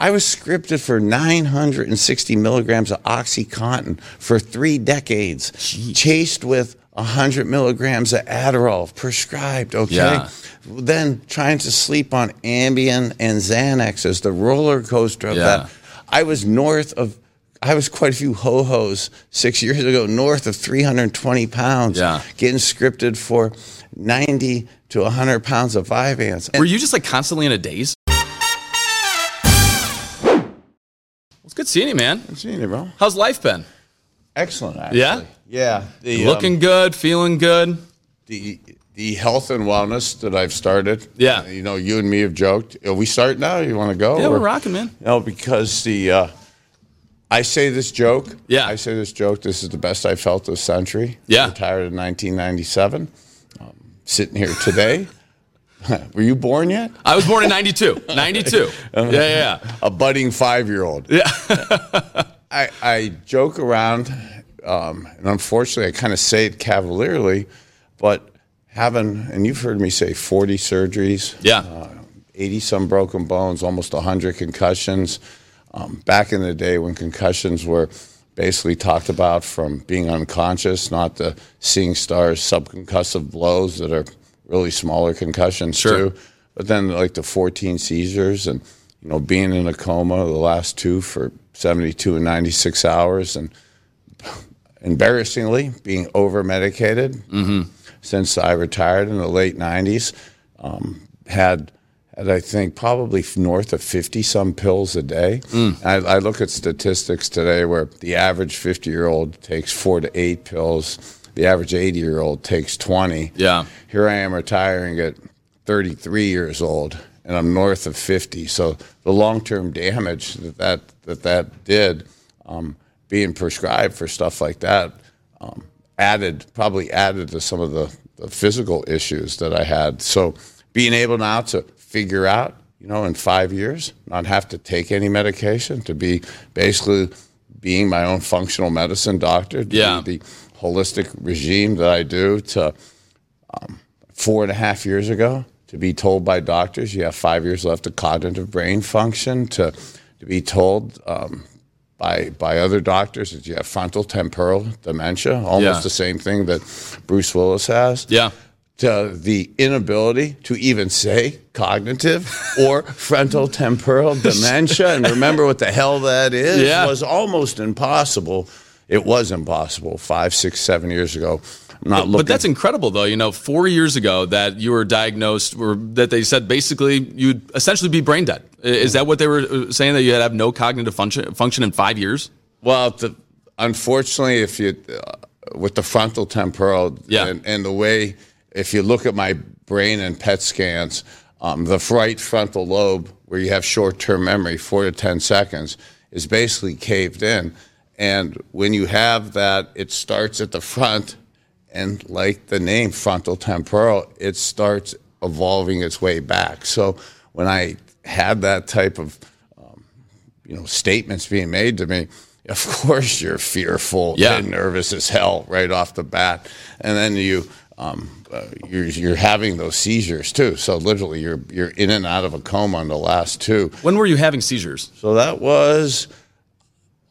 I was scripted for 960 milligrams of OxyContin for 3 decades, chased with 100 milligrams of Adderall prescribed, okay? Yeah. Then trying to sleep on Ambien and Xanax as the roller coaster of that. I was quite a few ho-hos 6 years ago, north of 320 pounds, getting scripted for 90 to 100 pounds of Vyvanse. Were you just like constantly in a daze? It's good seeing you, man. Good seeing you, bro. How's life been? Excellent, actually. Yeah? Yeah. Looking good, feeling good. The health and wellness that I've started. Yeah. You know, you and me have joked. We start now? You want to go? Yeah, we're rocking, man. No, because I say this joke. Yeah. I say this joke. This is the best I felt this century. Yeah. Retired in 1997. Sitting here today. Were you born yet? I was born in 92. 92. Yeah. A budding 5-year-old. Yeah. I joke around, and unfortunately I kind of say it cavalierly, but and you've heard me say 40 surgeries, 80-some broken bones, almost 100 concussions. Back in the day when concussions were basically talked about from being unconscious, not the seeing stars subconcussive blows that are really smaller concussions too. But then like the 14 seizures and, you know, being in a coma, the last two for 72 and 96 hours and embarrassingly being over-medicated since I retired in the late 90s, had I think probably north of 50-some pills a day. I look at statistics today where the average 50-year-old takes 4 to 8 pills. The average 80-year-old takes 20. Yeah. Here I am retiring at 33 years old, and I'm north of 50. So the long-term damage that did, being prescribed for stuff like that, added to some of the physical issues that I had. So being able now to figure out, you know, in 5 years, not have to take any medication, to be basically being my own functional medicine doctor, the holistic regime that I do, to 4.5 years ago, to be told by doctors you have 5 years left of cognitive brain function, to be told by other doctors that you have frontal temporal dementia, almost the same thing that Bruce Willis has, to the inability to even say cognitive or frontal temporal dementia, and remember what the hell that is, was almost impossible. It was impossible 5, 6, 7 years ago. I'm not looking. But that's incredible, though. You know, 4 years ago that you were diagnosed, or that they said basically you'd essentially be brain dead. Is that what they were saying, that you had to have no cognitive function in 5 years? Well, unfortunately, if you with the frontal temporal and the way, if you look at my brain and PET scans, the right frontal lobe where you have short-term memory, 4 to 10 seconds, is basically caved in. And when you have that, it starts at the front, and like the name frontal temporal, it starts evolving its way back. So when I had that type of, statements being made to me, of course you're fearful and nervous as hell right off the bat, and then you're having those seizures too. So literally, you're in and out of a coma in the last two. When were you having seizures? So that was,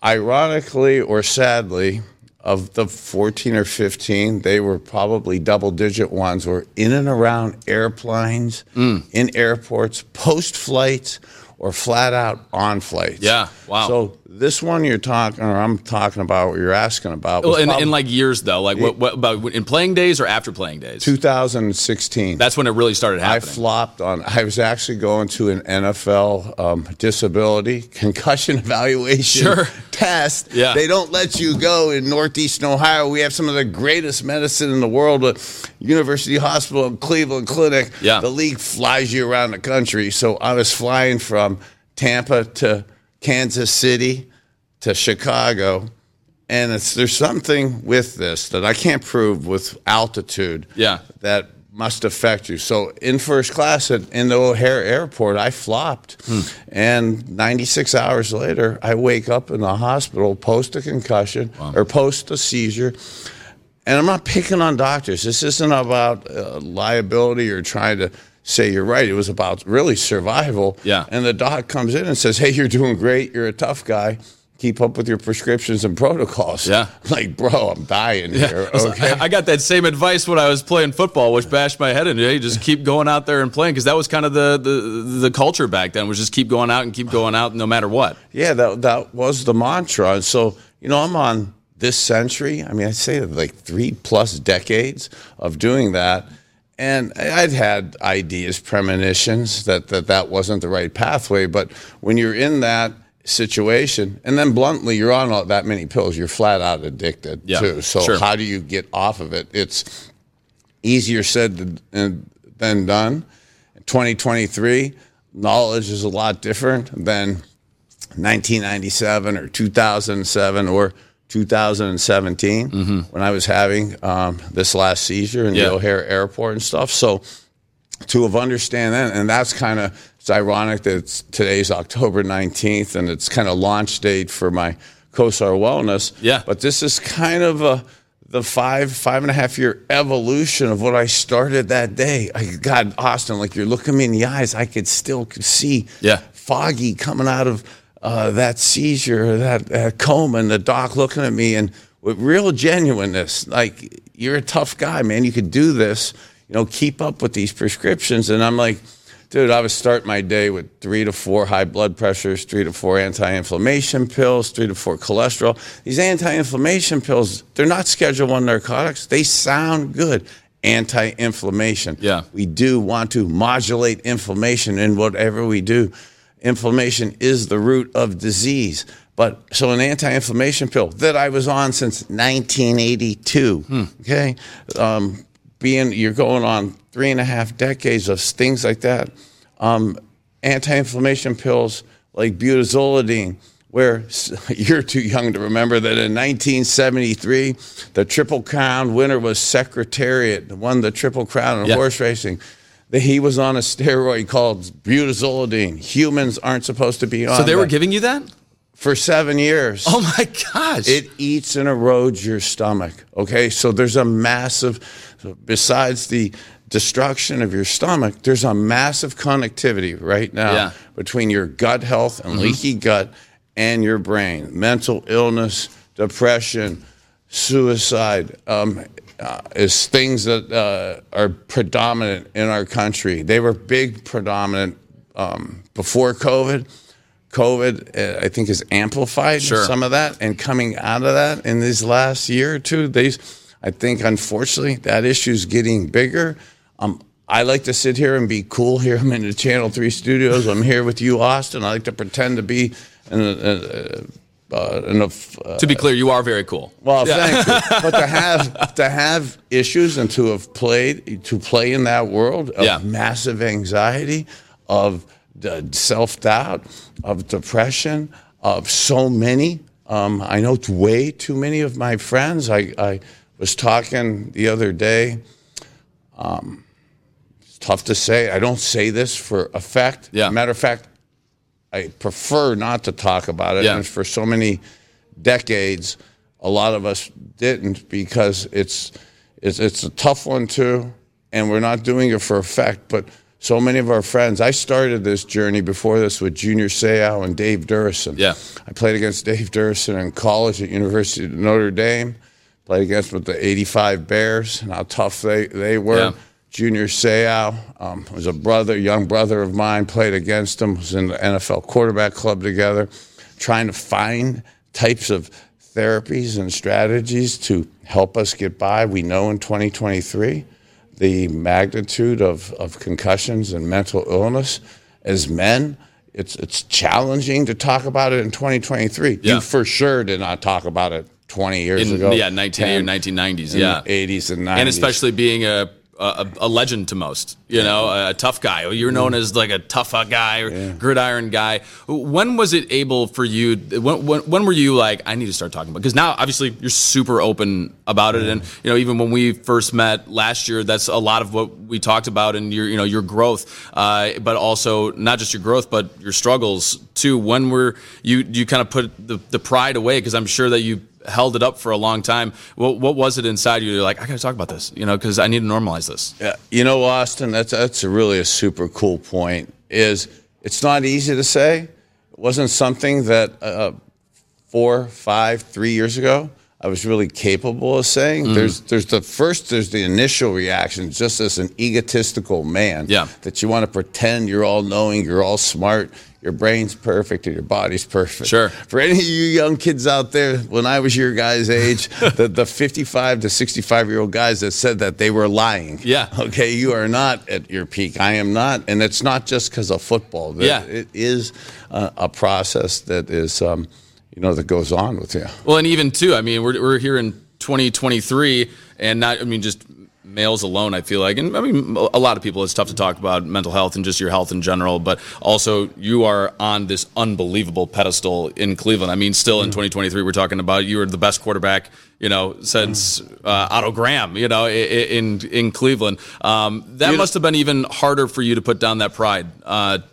ironically or sadly, of the 14 or 15, they were probably double-digit ones, were in and around airplanes, in airports, post-flights, or flat-out on flights. Yeah, wow. So this one I'm talking about, what you're asking about. Well, in like years, though, like what about in playing days or after playing days? 2016. That's when it really started happening. I was actually going to an NFL disability concussion evaluation test. Yeah. They don't let you go in northeastern Ohio. We have some of the greatest medicine in the world, with University Hospital and Cleveland Clinic. Yeah. The league flies you around the country. So I was flying from Tampa to Kansas City to Chicago, and there's something with this that I can't prove with altitude that must affect you. So in first class in the O'Hare Airport, I flopped, and 96 hours later, I wake up in the hospital post a concussion or post a seizure. And I'm not picking on doctors. This isn't about liability or trying to say you're right. It was about really survival. Yeah. And the doc comes in and says, hey, you're doing great. You're a tough guy. Keep up with your prescriptions and protocols. Yeah. Like, bro, I'm dying here. Okay? I got that same advice when I was playing football, which bashed my head in. You just keep going out there and playing, because that was kind of the culture back then, was just keep going out and keep going out no matter what. Yeah, that was the mantra. And so, you know, I'm on this century. I mean, I'd say like 3+ decades of doing that. And I'd had ideas, premonitions that wasn't the right pathway. But when you're in that situation, and then bluntly, you're on all that many pills, you're flat out addicted too. So how do you get off of it? It's easier said than done. 2023, knowledge is a lot different than 1997 or 2007 or 2017 when I was having this last seizure in the O'Hare Airport and stuff. So to have understand that, and that's kind of, it's ironic that today's October 19th and it's kind of launch date for my Kosar Wellness. Yeah. But this is kind of the five and a half year evolution of what I started that day. God, Austin, like, you're looking me in the eyes. I could still see foggy coming out of that seizure, that coma, and the doc looking at me and with real genuineness, like, you're a tough guy, man. You could do this. You know, keep up with these prescriptions. And I'm like, dude, I would start my day with 3 to 4 high blood pressures, 3 to 4 anti-inflammation pills, 3 to 4 cholesterol. These anti-inflammation pills, they're not Schedule I narcotics. They sound good. Anti-inflammation. Yeah. We do want to modulate inflammation in whatever we do. Inflammation is the root of disease. But so an anti-inflammation pill that I was on since 1982, okay? You're going on 3.5 decades of things like that. Anti-inflammation pills like butazolidine, where you're too young to remember that in 1973, the Triple Crown winner was Secretariat, won the Triple Crown in horse racing. He was on a steroid called butazolidine. Humans aren't supposed to be on that. So they were giving you that? For 7 years. Oh, my gosh. It eats and erodes your stomach, okay? So there's a massive, besides the destruction of your stomach, there's a massive connectivity right now between your gut health and leaky gut and your brain. Mental illness, depression, suicide, is things that are predominant in our country. They were big predominant before COVID. COVID, I think, has amplified some of that. And coming out of that in this last year or two, I think, unfortunately, that issue is getting bigger. I like to sit here and be cool here. I'm in the Channel 3 Studios. I'm here with you, Austin. I like to pretend to be to be clear, you are very cool. Well, thank you. But to have issues and to have play in that world of massive anxiety, of self-doubt, of depression, of so many. I know it's way too many of my friends. I was talking the other day. It's tough to say. I don't say this for effect. Yeah. Matter of fact, I prefer not to talk about it. Yeah. And for so many decades, a lot of us didn't, because it's a tough one too, and we're not doing it for effect. But so many of our friends, I started this journey before this with Junior Seau and Dave Duerson. Yeah. I played against Dave Duerson in college at University of Notre Dame, played against with the 85 Bears and how tough they were. Yeah. Junior Seau was a young brother of mine, played against him, was in the NFL quarterback club together, trying to find types of therapies and strategies to help us get by. We know in 2023 the magnitude of concussions and mental illness as men. It's challenging to talk about it in 2023. Yeah. You for sure did not talk about it 20 years ago. Yeah, 1990s, yeah. 80s and 90s. And especially being a legend to most, you know, a tough guy. You're known as like a tough guy or gridiron guy. When was it able for you, when were you like, I need to start talking about it? Because now, obviously, you're super open about it. And, you know, even when we first met last year, that's a lot of what we talked about, and your growth, but also not just your growth, but your struggles too. When were you kind of put the pride away? Because I'm sure that you held it up for a long time. What was it inside you? You're like, I got to talk about this, you know, because I need to normalize this. Yeah, you know, Austin, that's really a super cool point. Is it's not easy to say. It wasn't something that 4, 5, 3 years ago I was really capable of saying. Mm-hmm. There's the initial reaction, just as an egotistical man, that you want to pretend you're all knowing, you're all smart, your brain's perfect, and your body's perfect. Sure. For any of you young kids out there, when I was your guys' age, the 55 to 65-year-old guys that said that, they were lying. Yeah. Okay, you are not at your peak. I am not, and it's not just because of football. Yeah. It is a process that is... you know, that goes on with you. Well, and even too, I mean, we're here in 2023, and not, I mean, just males alone, I feel like, and I mean, a lot of people, it's tough to talk about mental health and just your health in general, but also you are on this unbelievable pedestal in Cleveland. I mean, still in 2023, we're talking about you were the best quarterback, you know, since Otto Graham, you know, in Cleveland. That must have been even harder for you to put down that pride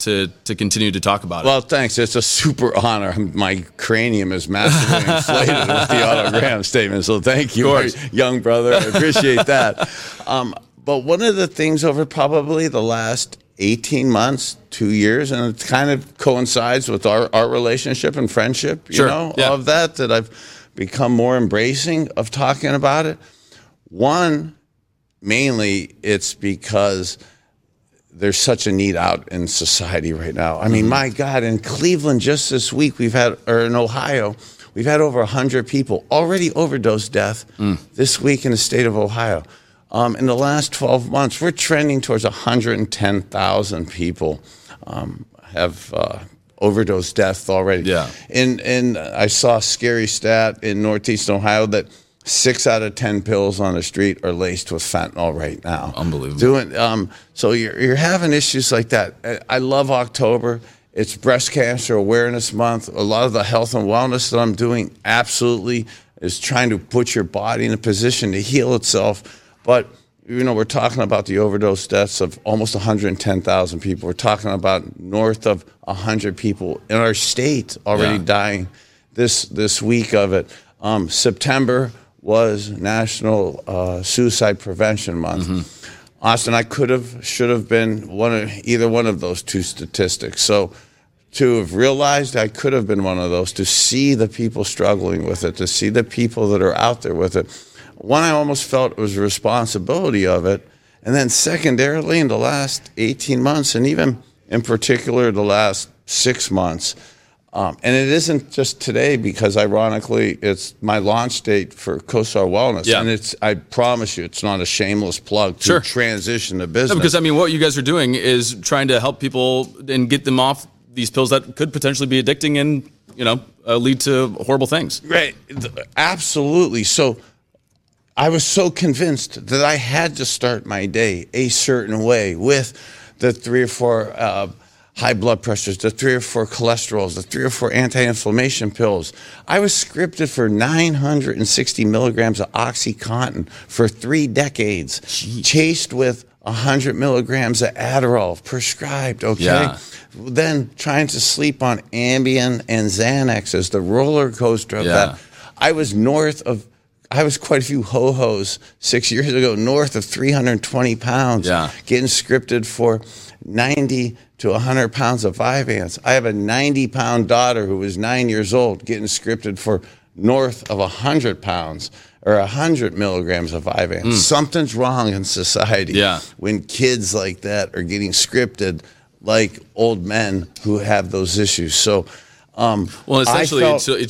to continue to talk about it. Well, thanks. It's a super honor. My cranium is massively inflated with the Otto Graham statement, so thank you, young brother. I appreciate that. But one of the things over probably the last 18 months, 2 years, and it kind of coincides with our relationship and friendship, you know, of that I've become more embracing of talking about it. One, mainly it's because there's such a need out in society right now. I mean, my God, in Cleveland just this week in Ohio, we've had over 100 people already overdose death this week in the state of Ohio. In the last 12 months, we're trending towards 110,000 people have overdose death already. Yeah. And I saw a scary stat in northeastern Ohio that 6 out of 10 pills on the street are laced with fentanyl right now. Unbelievable. So you're having issues like that. I love October. It's Breast Cancer Awareness Month. A lot of the health and wellness that I'm doing absolutely is trying to put your body in a position to heal itself. But, you know, we're talking about the overdose deaths of almost 110,000 people. We're talking about north of 100 people in our state already dying this week of it. September was National Suicide Prevention Month. Mm-hmm. Austin, I should have been either one of those two statistics. So to have realized I could have been one of those, to see the people struggling with it, to see the people that are out there with it. One, I almost felt was the responsibility of it. And then secondarily, in the last 18 months, and even in particular the last 6 months, and it isn't just today, because ironically, it's my launch date for Kosar Wellness. Yeah. And I promise you, it's not a shameless plug to transition to business. No, because, I mean, what you guys are doing is trying to help people and get them off these pills that could potentially be addicting and, you know, lead to horrible things. Right. Absolutely. So I was so convinced that I had to start my day a certain way with the 3 or 4 high blood pressures, the 3 or 4 cholesterols, the 3 or 4 anti-inflammation pills. I was scripted for 960 milligrams of OxyContin for 3 decades, chased with 100 milligrams of Adderall prescribed, okay? Yeah. Then trying to sleep on Ambien and Xanax as the roller coaster of that. I was quite a few ho-hos 6 years ago, north of 320 pounds, getting scripted for 90 to 100 pounds of Vyvanse. I have a 90-pound daughter who was 9 years old, getting scripted for north of 100 pounds or 100 milligrams of Vyvanse. Something's wrong in society when kids like that are getting scripted like old men who have those issues. So... well, essentially,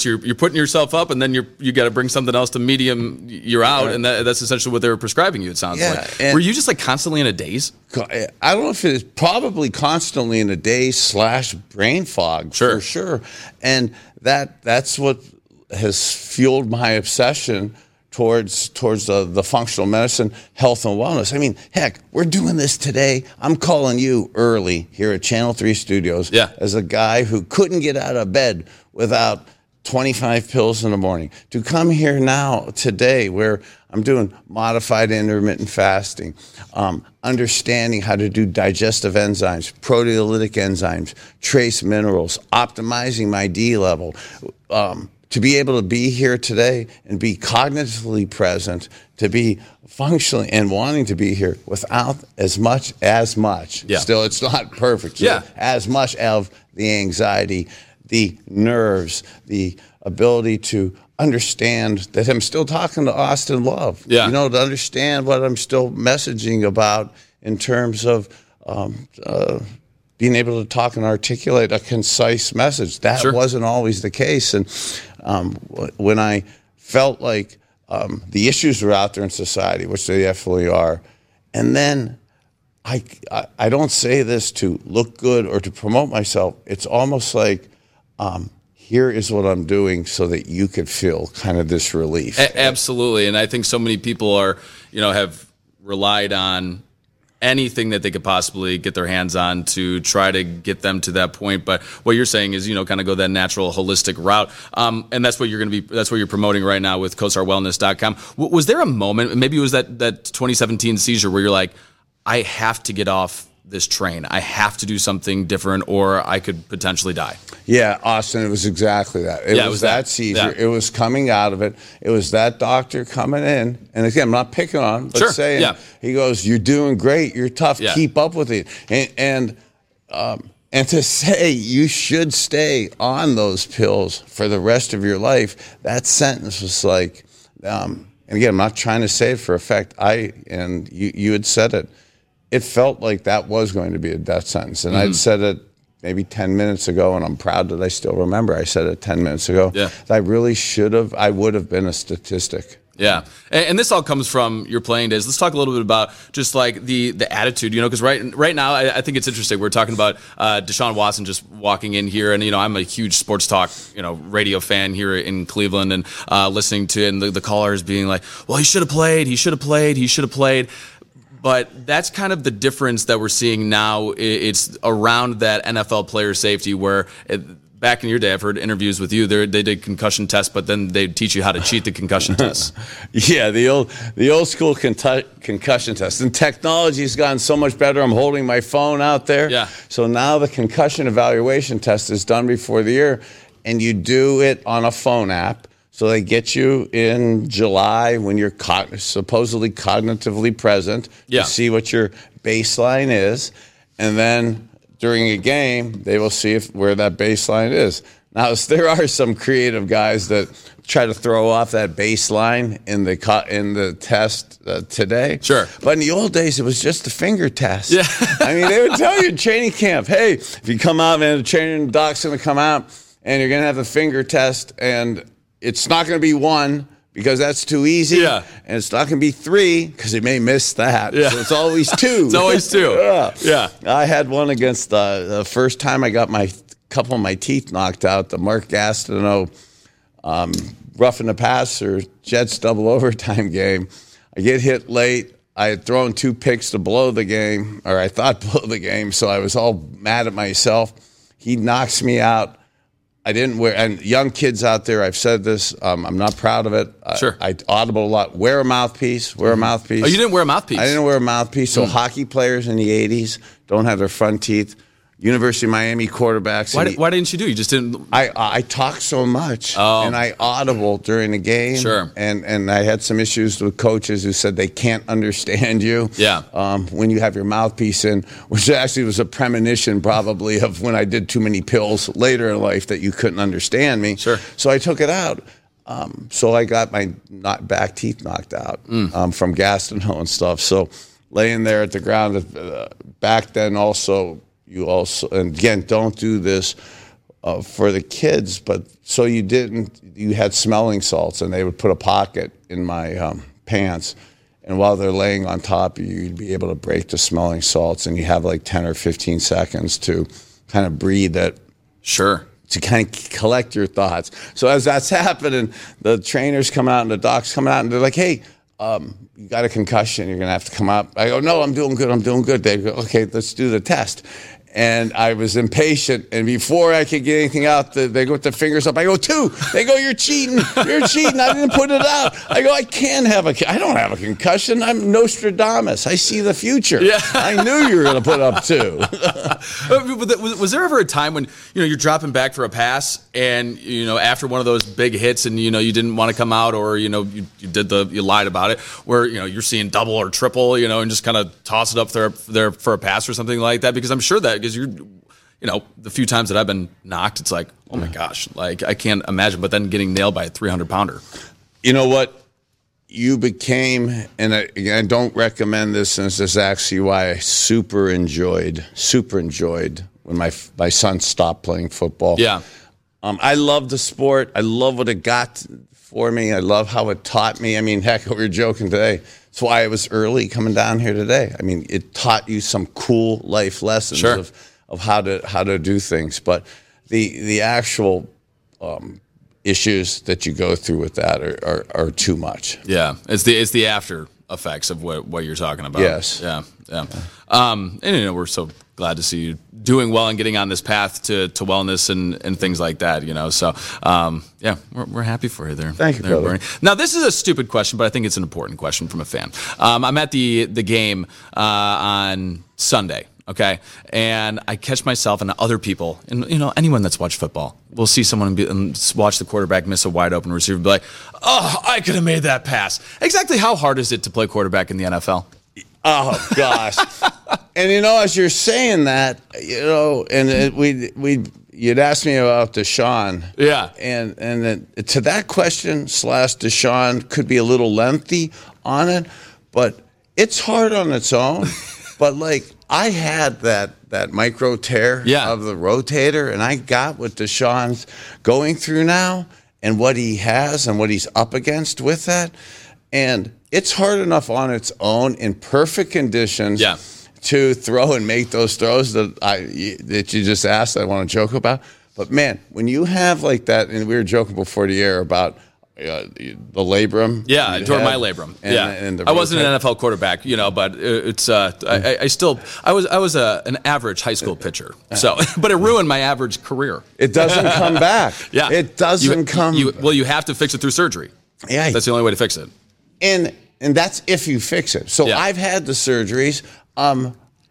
you're putting yourself up, and then you got to bring something else to medium you're out, and that's essentially what they were prescribing you. It sounds like. Were you just like constantly in a daze? I don't know if it's probably constantly in a daze / brain fog for sure, and that's what has fueled my obsession towards the functional medicine, health and wellness. I mean, heck, we're doing this today. I'm calling you early here at Channel 3 Studios as a guy who couldn't get out of bed without 25 pills in the morning, to come here now today where I'm doing modified intermittent fasting, understanding how to do digestive enzymes, proteolytic enzymes, trace minerals, optimizing my D level, to be able to be here today and be cognitively present, to be functionally and wanting to be here without as much. Yeah. Still, it's not perfect. Yeah. As much of the anxiety, the nerves, the ability to understand that I'm still talking to Austin Love. Yeah. You know, to understand what I'm still messaging about in terms of being able to talk and articulate a concise message. That wasn't always the case. And when I felt like the issues were out there in society, which they definitely are, and then I don't say this to look good or to promote myself. It's almost like here is what I'm doing so that you could feel kind of this relief. Absolutely. And I think so many people are, you know, have relied on anything that they could possibly get their hands on to try to get them to that point. But what you're saying is, you know, kind of go that natural, holistic route. And that's what you're going to be, that's what you're promoting right now with KosarWellness.com. Was there a moment, maybe it was that 2017 seizure where you're like, I have to get off this train. I have to do something different or I could potentially die. Yeah, Austin, it was exactly that. It was that seizure. Yeah. It was coming out of it. It was that doctor coming in. And again, I'm not picking on him, but saying, he goes, you're doing great. You're tough. Yeah. Keep up with it. And to say you should stay on those pills for the rest of your life, that sentence was like, and again, I'm not trying to say it for effect. You had said it. It felt like that was going to be a death sentence. And I'd said it maybe 10 minutes ago, and I'm proud that I still remember I said it 10 minutes ago. Yeah. I really would have been a statistic. Yeah. And this all comes from your playing days. Let's talk a little bit about just like the attitude, you know, because right now I think it's interesting. We're talking about Deshaun Watson just walking in here. And, you know, I'm a huge sports talk, you know, radio fan here in Cleveland and listening to it and the callers being like, well, he should have played. But that's kind of the difference that we're seeing now. It's around that NFL player safety where back in your day, I've heard interviews with you. They did concussion tests, but then they'd teach you how to cheat the concussion test. Yeah, the old school concussion test. And technology's gotten so much better. I'm holding my phone out there. Yeah. So now the concussion evaluation test is done before the year, and you do it on a phone app. So they get you in July when you're supposedly cognitively present to see what your baseline is. And then during a game, they will see where that baseline is. Now, there are some creative guys that try to throw off that baseline in the test today. Sure. But in the old days, it was just the finger test. Yeah. I mean, they would tell you in training camp, hey, if you come out, man, the training doc's going to come out, and you're going to have the finger test, and it's not going to be 1 because that's too easy. Yeah. And it's not going to be 3 because they may miss that. Yeah. So it's always 2. It's always 2. Yeah. I had one against the first time I got my couple of my teeth knocked out, the Mark Gastineau roughing the passer Jets double overtime game. I get hit late. I had thrown 2 picks to blow the game, or I thought blow the game, so I was all mad at myself. He knocks me out. I didn't wear, and young kids out there, I've said this, I'm not proud of it. Sure. I audible a lot. Wear a mouthpiece. Oh, you didn't wear a mouthpiece? I didn't wear a mouthpiece. So hockey players in the 80s don't have their front teeth. University of Miami quarterbacks. Why didn't you do? You just didn't? I talk so much, and I audible during the game. Sure. And I had some issues with coaches who said they can't understand you. Yeah. When you have your mouthpiece in, which actually was a premonition probably of when I did too many pills later in life that you couldn't understand me. Sure. So I took it out. So I got my back teeth knocked out from Gastineau and stuff. So laying there at the ground back then also. You also, and again, don't do this for the kids, but so you didn't, you had smelling salts and they would put a pocket in my pants. And while they're laying on top of you, you'd be able to break the smelling salts and you have like 10 or 15 seconds to kind of breathe it. Sure. To kind of collect your thoughts. So as that's happening, the trainers come out and the docs come out and they're like, hey, you got a concussion. You're going to have to come up. I go, no, I'm doing good. They go, okay, let's do the test. And I was impatient. And before I could get anything out, they go with their fingers up. I go, two. They go, you're cheating. You're cheating. I didn't put it out. I go, I don't have a concussion. I'm Nostradamus. I see the future. Yeah. I knew you were going to put up two. Was there ever a time when, you're dropping back for a pass and, after one of those big hits and, you didn't want to come out or, you lied about it where, you're seeing double or triple, and just kind of toss it up there for a pass or something like that? Because I'm sure that because the few times that I've been knocked, it's like, oh my gosh, like I can't imagine. But then getting nailed by a 300-pounder. You know what? You became, and I don't recommend this, and this is actually why I super enjoyed when my son stopped playing football. Yeah, I love the sport. I love what it got for me. I love how it taught me. I mean, heck, we were joking today. That's why I was early coming down here today. I mean, it taught you some cool life lessons of how to do things. But the actual issues that you go through with that are too much. Yeah, it's the after effects of what you're talking about. Yes. Yeah. And we're so glad to see you doing well and getting on this path to wellness and things like that. So we're happy for you there. Thank you, Bernie. Now this is a stupid question, but I think it's an important question from a fan. I'm at the game on Sunday. Okay, and I catch myself and other people, and anyone that's watched football will see someone and watch the quarterback miss a wide open receiver, and be like, "Oh, I could have made that pass." Exactly how hard is it to play quarterback in the NFL? Oh gosh! And as you're saying that, you'd asked me about Deshaun, yeah, and then to that question / Deshaun could be a little lengthy on it, but it's hard on its own. But I had that micro tear of the rotator, and I got what Deshaun's going through now and what he has and what he's up against with that. And it's hard enough on its own in perfect conditions to throw and make those throws that you just asked that I want to joke about. But, man, when you have like that, and we were joking before the air about – the labrum. Yeah, I tore my labrum. And I wasn't an NFL quarterback, but it's. I was an average high school pitcher. So, but it ruined my average career. It doesn't come back. Yeah, it doesn't come. Well, you have to fix it through surgery. Yeah, that's the only way to fix it. And that's if you fix it. So I've had the surgeries.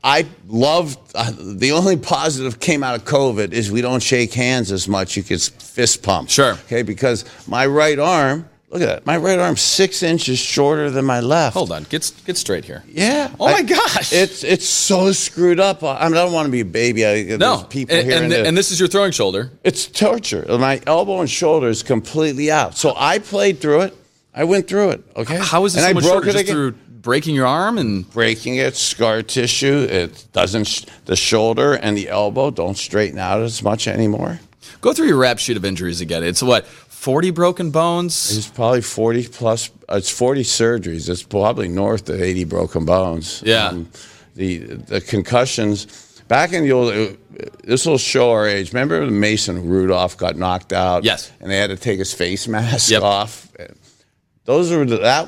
I loved the only positive came out of COVID is we don't shake hands as much. You can fist pump. Sure. Okay, because my right arm, look at that. My right arm's 6 inches shorter than my left. Hold on. Get straight here. Yeah. Oh, my gosh. It's so screwed up. I mean, I don't want to be a baby. There's people here. And this is your throwing shoulder. It's torture. My elbow and shoulder is completely out. So I played through it. I went through it. Okay. How is this so much shorter? Just through breaking your arm and breaking it, scar tissue. It doesn't. The shoulder and the elbow don't straighten out as much anymore. Go through your rap sheet of injuries again. It's what 40 broken bones. It's probably 40 plus. It's 40 surgeries. It's probably north of 80 broken bones. Yeah. The concussions back in the old. This will show our age. Remember when Mason Rudolph got knocked out? Yes. And they had to take his face mask off. That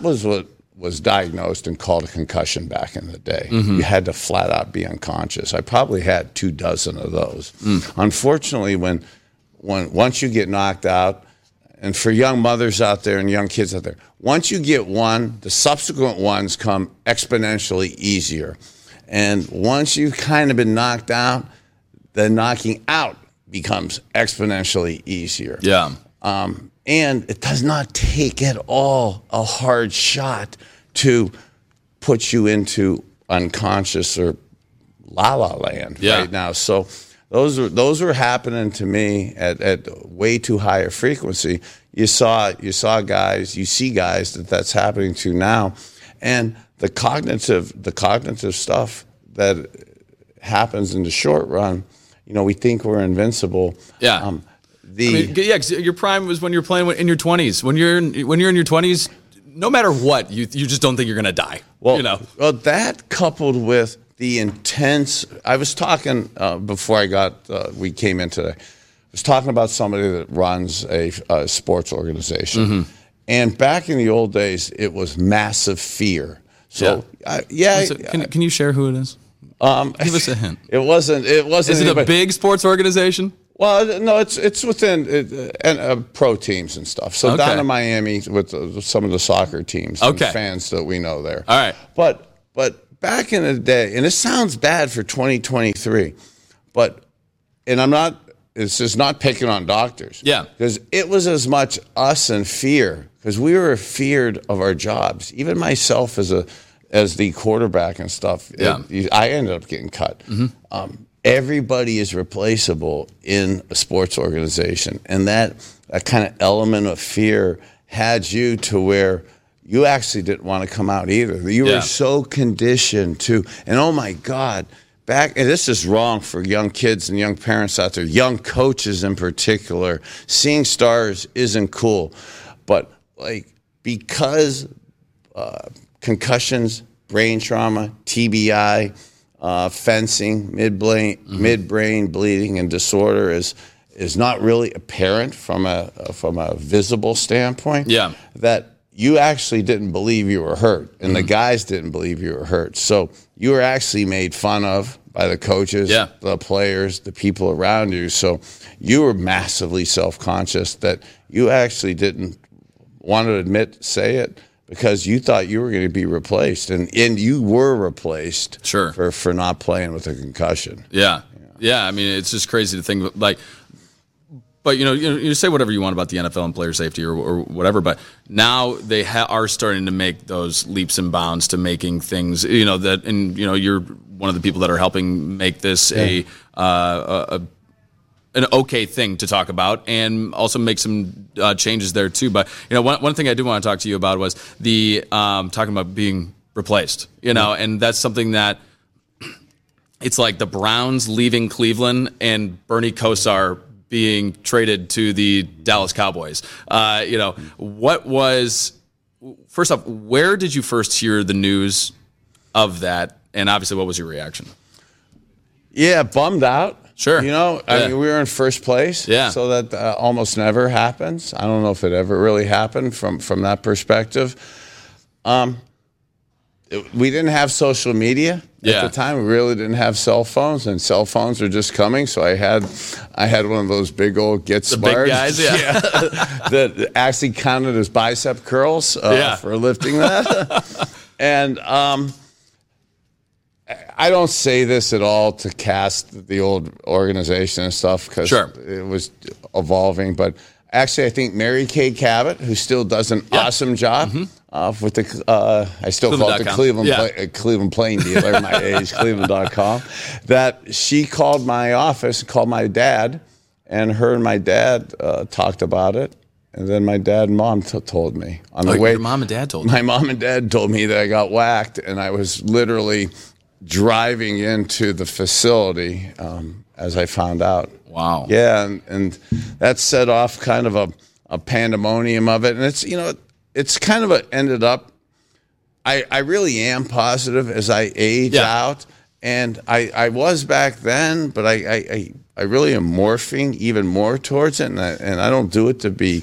was what was diagnosed and called a concussion back in the day. Mm-hmm. You had to flat out be unconscious. I probably had 24 of those. Mm. Unfortunately, once you get knocked out, and for young mothers out there and young kids out there, once you get one, the subsequent ones come exponentially easier. And once you've kind of been knocked out, the knocking out becomes exponentially easier. Yeah. And it does not take at all a hard shot to put you into unconscious or la-la land right now. So those were happening to me at way too high a frequency. You see guys that's happening to now. And the cognitive stuff that happens in the short run, we think we're invincible. Yeah. Cause your prime was when you're playing in your 20s. When you're in your 20s, no matter what, you just don't think you're going to die. Well, that coupled with the intense. I was talking before I got we came in today. I was talking about somebody that runs a sports organization, mm-hmm. and back in the old days, it was massive fear. So, can you share who it is? Give us a hint. It wasn't. Is it a big sports organization? Well, no, it's within and pro teams and stuff. So down in Miami with some of the soccer teams and fans that we know there. All right, but back in the day, and it sounds bad for 2023, but I'm not. It's just not picking on doctors. Yeah, because it was as much us and fear because we were feared of our jobs. Even myself as the quarterback and stuff. Yeah, I ended up getting cut. Mm-hmm. Everybody is replaceable in a sports organization. And that kind of element of fear had you to where you actually didn't want to come out either. You were so conditioned to, and oh my God, and this is wrong for young kids and young parents out there, young coaches in particular. Seeing stars isn't cool. But because concussions, brain trauma, TBI, fencing, midbrain bleeding and disorder is not really apparent from a visible standpoint. Yeah, that you actually didn't believe you were hurt, and the guys didn't believe you were hurt. So you were actually made fun of by the coaches, the players, the people around you. So you were massively self-conscious that you actually didn't want to say it. Because you thought you were going to be replaced, and you were replaced for not playing with a concussion. Yeah. I mean, it's just crazy to think but you say whatever you want about the NFL and player safety or whatever. But now they are starting to make those leaps and bounds to making things. You're one of the people that are helping make this an okay thing to talk about, and also make some changes there too. But one thing I did want to talk to you about was the talking about being replaced. And that's something that it's like the Browns leaving Cleveland and Bernie Kosar being traded to the Dallas Cowboys. First off, where did you first hear the news of that, and obviously, what was your reaction? Yeah, bummed out. Sure. I mean, we were in first place, so that almost never happens. I don't know if it ever really happened from that perspective. We didn't have social media at the time. We really didn't have cell phones, and cell phones were just coming. So I had one of those big old big guys, that actually counted as bicep curls for lifting that, and. I don't say this at all to cast the old organization and stuff because it was evolving, but actually I think Mary Kay Cabot, who still does an awesome job with the I still call it the Cleveland Cleveland Plain Dealer, my age, Cleveland.com, that she called my office, called my dad, and her and my dad talked about it. And then my dad and mom told me. On the way, your mom and dad told you? My mom and dad told me that I got whacked, and I was literally driving into the facility as I found out. Wow. Yeah, and that set off kind of a pandemonium of it. And it's, it's kind of ended up, I really am positive as I age out. And I was back then, but I really am morphing even more towards it, and I don't do it to be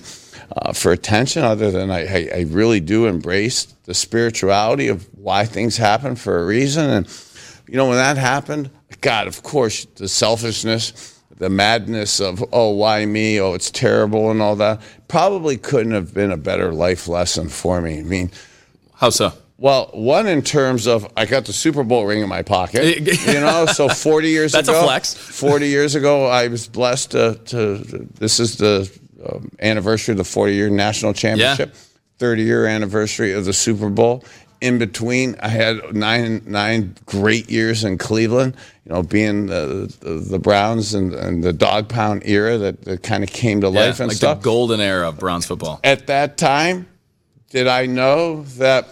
for attention other than I really do embrace the spirituality of why things happen for a reason. And, when that happened, God, of course, the selfishness, the madness of, oh, why me? Oh, it's terrible and all that probably couldn't have been a better life lesson for me. I mean, how so? Well, one in terms of I got the Super Bowl ring in my pocket, so 40 years that's ago. That's a flex. 40 years ago, I was blessed to this is the anniversary of the 40-year national championship, 30-year anniversary of the Super Bowl. In between, I had nine great years in Cleveland, being the Browns and the dog pound era that kind of came to life and stuff. The golden era of Browns football. At that time, did I know that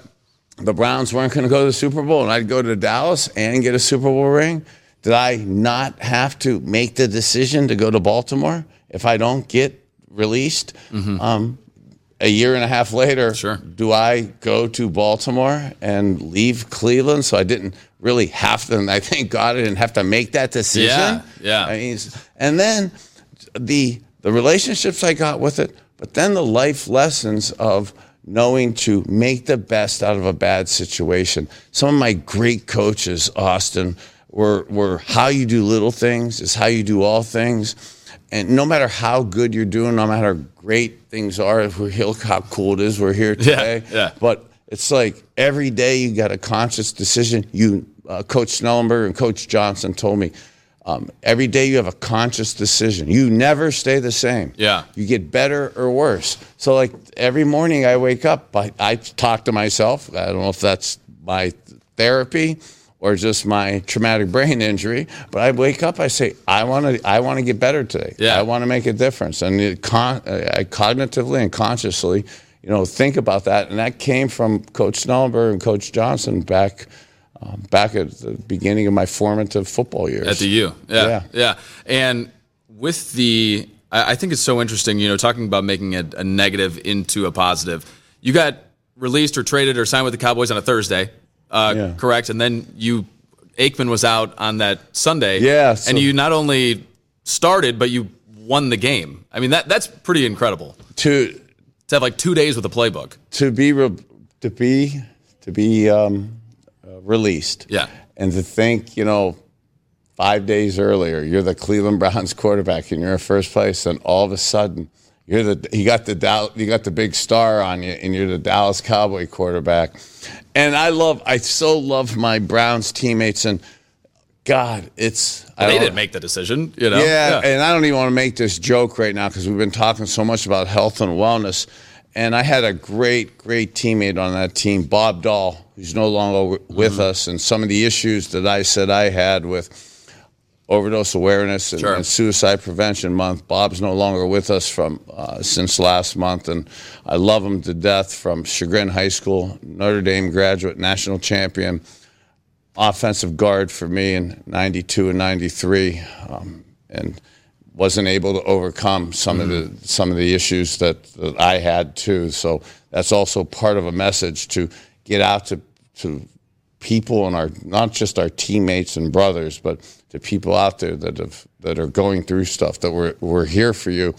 the Browns weren't going to go to the Super Bowl, and I'd go to Dallas and get a Super Bowl ring? Did I not have to make the decision to go to Baltimore if I don't get released? Mm-hmm. A year and a half later, do I go to Baltimore and leave Cleveland? So I didn't really have to, and I thank God I didn't have to make that decision. Yeah. I mean, and then the relationships I got with it, but then the life lessons of knowing to make the best out of a bad situation. Some of my great coaches, Austin, where how you do little things is how you do all things. And no matter how good you're doing, no matter how great things are, how cool it is, we're here today. Yeah. But it's like every day you got a conscious decision. Coach Snellenberger and Coach Johnson told me, every day you have a conscious decision. You never stay the same. Yeah. You get better or worse. So, like, every morning I wake up, I talk to myself. I don't know if that's my therapy or just my traumatic brain injury, but I wake up, I say, I want to get better today. Yeah. I want to make a difference. And I cognitively and consciously, think about that. And that came from Coach Snellenberger and Coach Johnson back at the beginning of my formative football years. At the U. Yeah. And with I think it's so interesting, talking about making a negative into a positive. You got released or traded or signed with the Cowboys on a Thursday, correct? And then Aikman was out on that Sunday. Yeah. So, and you not only started, but you won the game. I mean, that's pretty incredible. To have like 2 days with a playbook. To be released. Yeah. And to think, 5 days earlier, you're the Cleveland Browns quarterback and you're in first place, and all of a sudden you got the big star on you and you're the Dallas Cowboy quarterback. And I so love my Browns teammates, and God, they didn't make the decision, Yeah, and I don't even want to make this joke right now because we've been talking so much about health and wellness. And I had a great, great teammate on that team, Bob Dahl, who's no longer with us, and some of the issues that I said I had with Overdose Awareness and Suicide Prevention Month. Bob's no longer with us since last month, and I love him to death. From Chagrin High School, Notre Dame graduate, national champion, offensive guard for me in 92 and 93, and wasn't able to overcome some of the issues that I had too. So that's also part of a message to get out to people, and not just our teammates and brothers, but to people out there that are going through stuff, that we're here for you,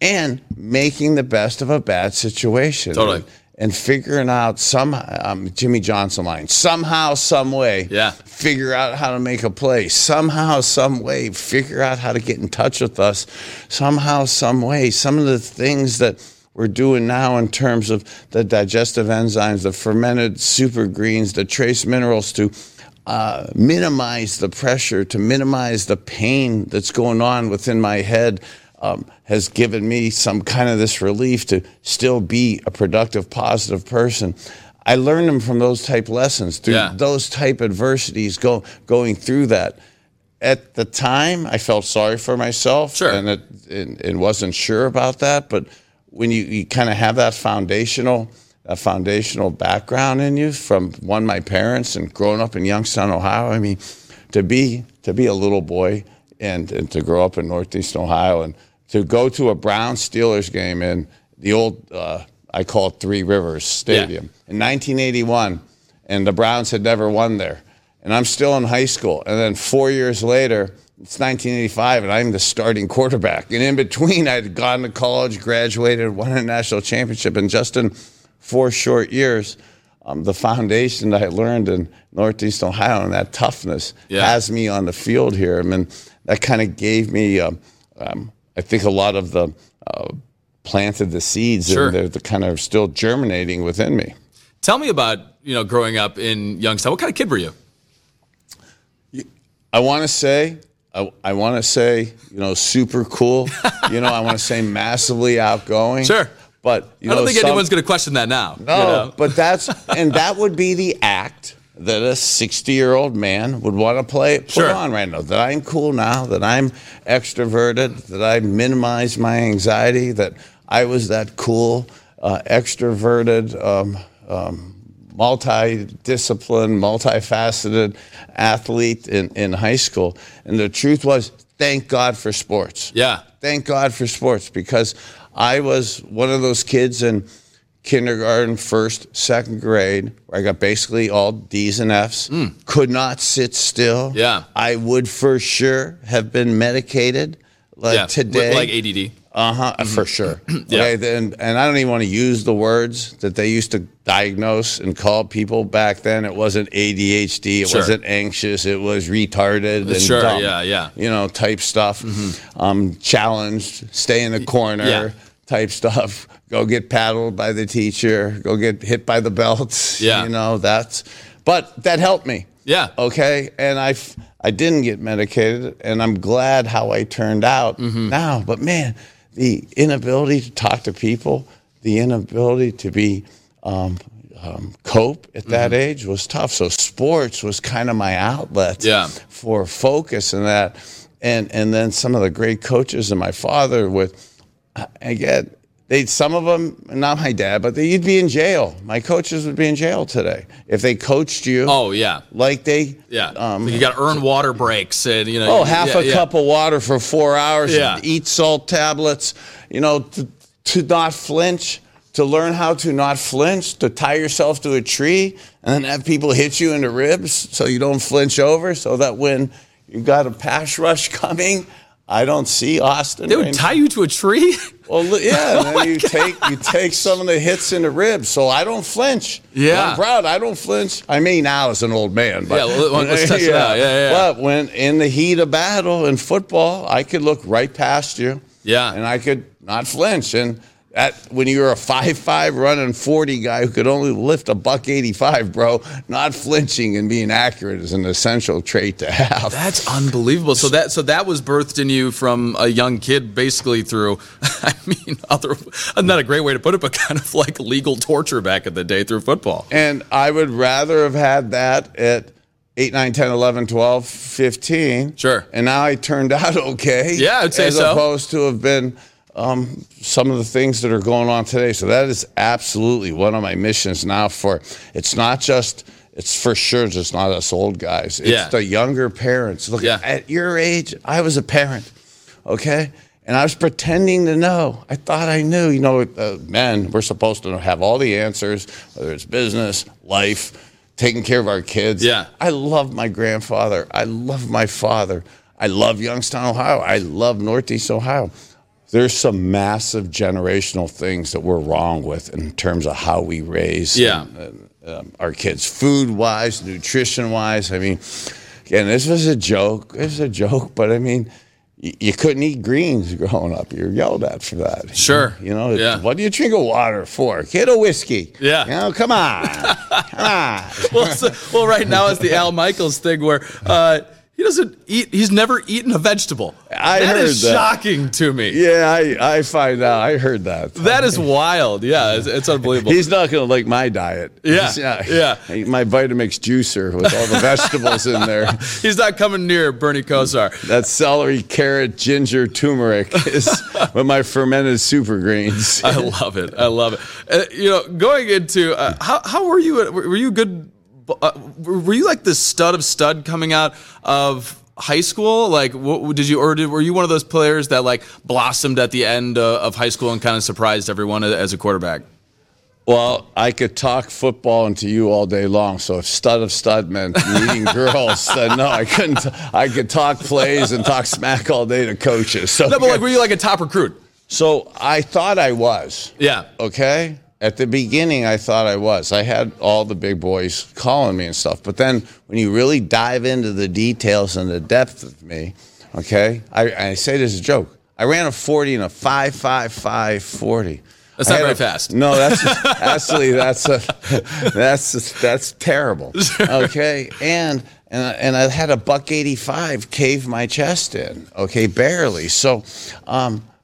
and making the best of a bad situation. Totally. And figuring out some Jimmy Johnson line, somehow, some way, figure out how to make a play. Somehow, some way, figure out how to get in touch with us. Somehow, some way, some of the things that we're doing now in terms of the digestive enzymes, the fermented super greens, the trace minerals to minimize the pressure, to minimize the pain that's going on within my head, has given me some kind of this relief to still be a productive, positive person. I learned them from those type lessons, through those type adversities, going through that. At the time, I felt sorry for myself, and wasn't sure about that. But when you kind of have that foundational background in you from my parents and growing up in Youngstown, Ohio, I mean, to be a little boy and to grow up in Northeastern Ohio, and to go to a Browns-Steelers game in the old, I call it Three Rivers Stadium, in 1981, and the Browns had never won there. And I'm still in high school. And then 4 years later, it's 1985, and I'm the starting quarterback. And in between, I'd gone to college, graduated, won a national championship. And just in 4 short years, the foundation that I learned in Northeastern Ohio and that toughness has me on the field here. I mean, that kind of gave me I think a lot of the planted the seeds, and they're kind of still germinating within me. Tell me about, growing up in Youngstown. What kind of kid were you? I want to say, super cool. I want to say massively outgoing. Sure. But I don't think anyone's going to question that now. No, but that would be the act that a 60-year-old man would want to put on right now. That I'm cool now, that I'm extroverted, that I minimized my anxiety, that I was that cool, extroverted, multi-disciplined, multifaceted athlete in high school. And the truth was, thank God for sports. Yeah. Thank God for sports, because I was one of those kids in kindergarten, first, second grade, where I got basically all D's and F's. Could not sit still. Yeah. I would for sure have been medicated today. Like ADD. For sure. Okay, then, and I don't even want to use the words that they used to diagnose and call people back then. It wasn't ADHD. It wasn't anxious. It was retarded and dumb, you know, type stuff. Challenged, stay in the corner type stuff. Go get paddled by the teacher. Go get hit by the belt. You know, that's. But that helped me. Okay, and I didn't get medicated, and I'm glad how I turned out now. But, man, the inability to talk to people, the inability to be cope at that age was tough. So sports was kind of my outlet for focus and that. And then some of the great coaches and my father would, again, they'd, some of them, not my dad, but you'd be in jail. My coaches would be in jail today if they coached you. Like they. So you got to earn water breaks and, you know. Half a cup of water for 4 hours. And eat salt tablets, you know, to not flinch, to learn how to not flinch, to tie yourself to a tree and then have people hit you in the ribs so you don't flinch over, so that when you've got a pass rush coming, I don't see Austin. They would tie you to a tree? Well, yeah, and then you take some of the hits in the ribs, so I don't flinch. I'm proud. I don't flinch. I mean, now as an old man. But, let's test it out. But when in the heat of battle in football, I could look right past you. And I could not flinch. And when you were a 5'5", running 40 guy who could only lift a $185, bro, not flinching and being accurate is an essential trait to have. That's unbelievable. So that was birthed in you from a young kid, basically through, I mean, not a great way to put it, but kind of like legal torture back in the day through football. And I would rather have had that at 8, 9, 10, 11, 12, 15. And now I turned out okay. Yeah, I would say so. As opposed to have been... some of the things that are going on today. So that is absolutely one of my missions now for, it's for sure just not us old guys. It's the younger parents. Look, at your age, I was a parent, okay? And I was pretending to know. I thought I knew. You know, men, we're supposed to have all the answers, whether it's business, life, taking care of our kids. I love my grandfather. I love my father. I love Youngstown, Ohio. I love Northeast Ohio. There's some massive generational things that we're wrong with in terms of how we raise our kids, food-wise, nutrition-wise. I mean, again, this was a joke. It was a joke, but I mean, you couldn't eat greens growing up. You were yelled at for that. You know, what do you drink a water for? Get a whiskey. You know, come on. Well, right now it's the Al Michaels thing where he doesn't eat. He's never eaten a vegetable. I heard that. Shocking to me. I find out. I heard that. That is wild. It's unbelievable. He's not going to like my diet. My Vitamix juicer with all the vegetables in there. He's not coming near Bernie Kosar. That celery, carrot, ginger, turmeric is with my fermented super greens. I love it. You know, going into how were you? Were you good? Were you like the stud of stud coming out of high school? Like, were you one of those players that like blossomed at the end of high school and kind of surprised everyone as a quarterback? Well, I could talk football into you all day long. So if stud of stud meant meeting girls, then no, I couldn't. I could talk plays and talk smack all day to coaches. So no, but like, were you like a top recruit? So I thought I was. Okay. At the beginning, I thought I was. I had all the big boys calling me and stuff. But then when you really dive into the details and the depth of me, okay, I say this as a joke. I ran a 40 and a 5.55 40. That's not very fast. No, that's terrible. Okay, and I had a $1.85 cave my chest in. Okay, barely. So.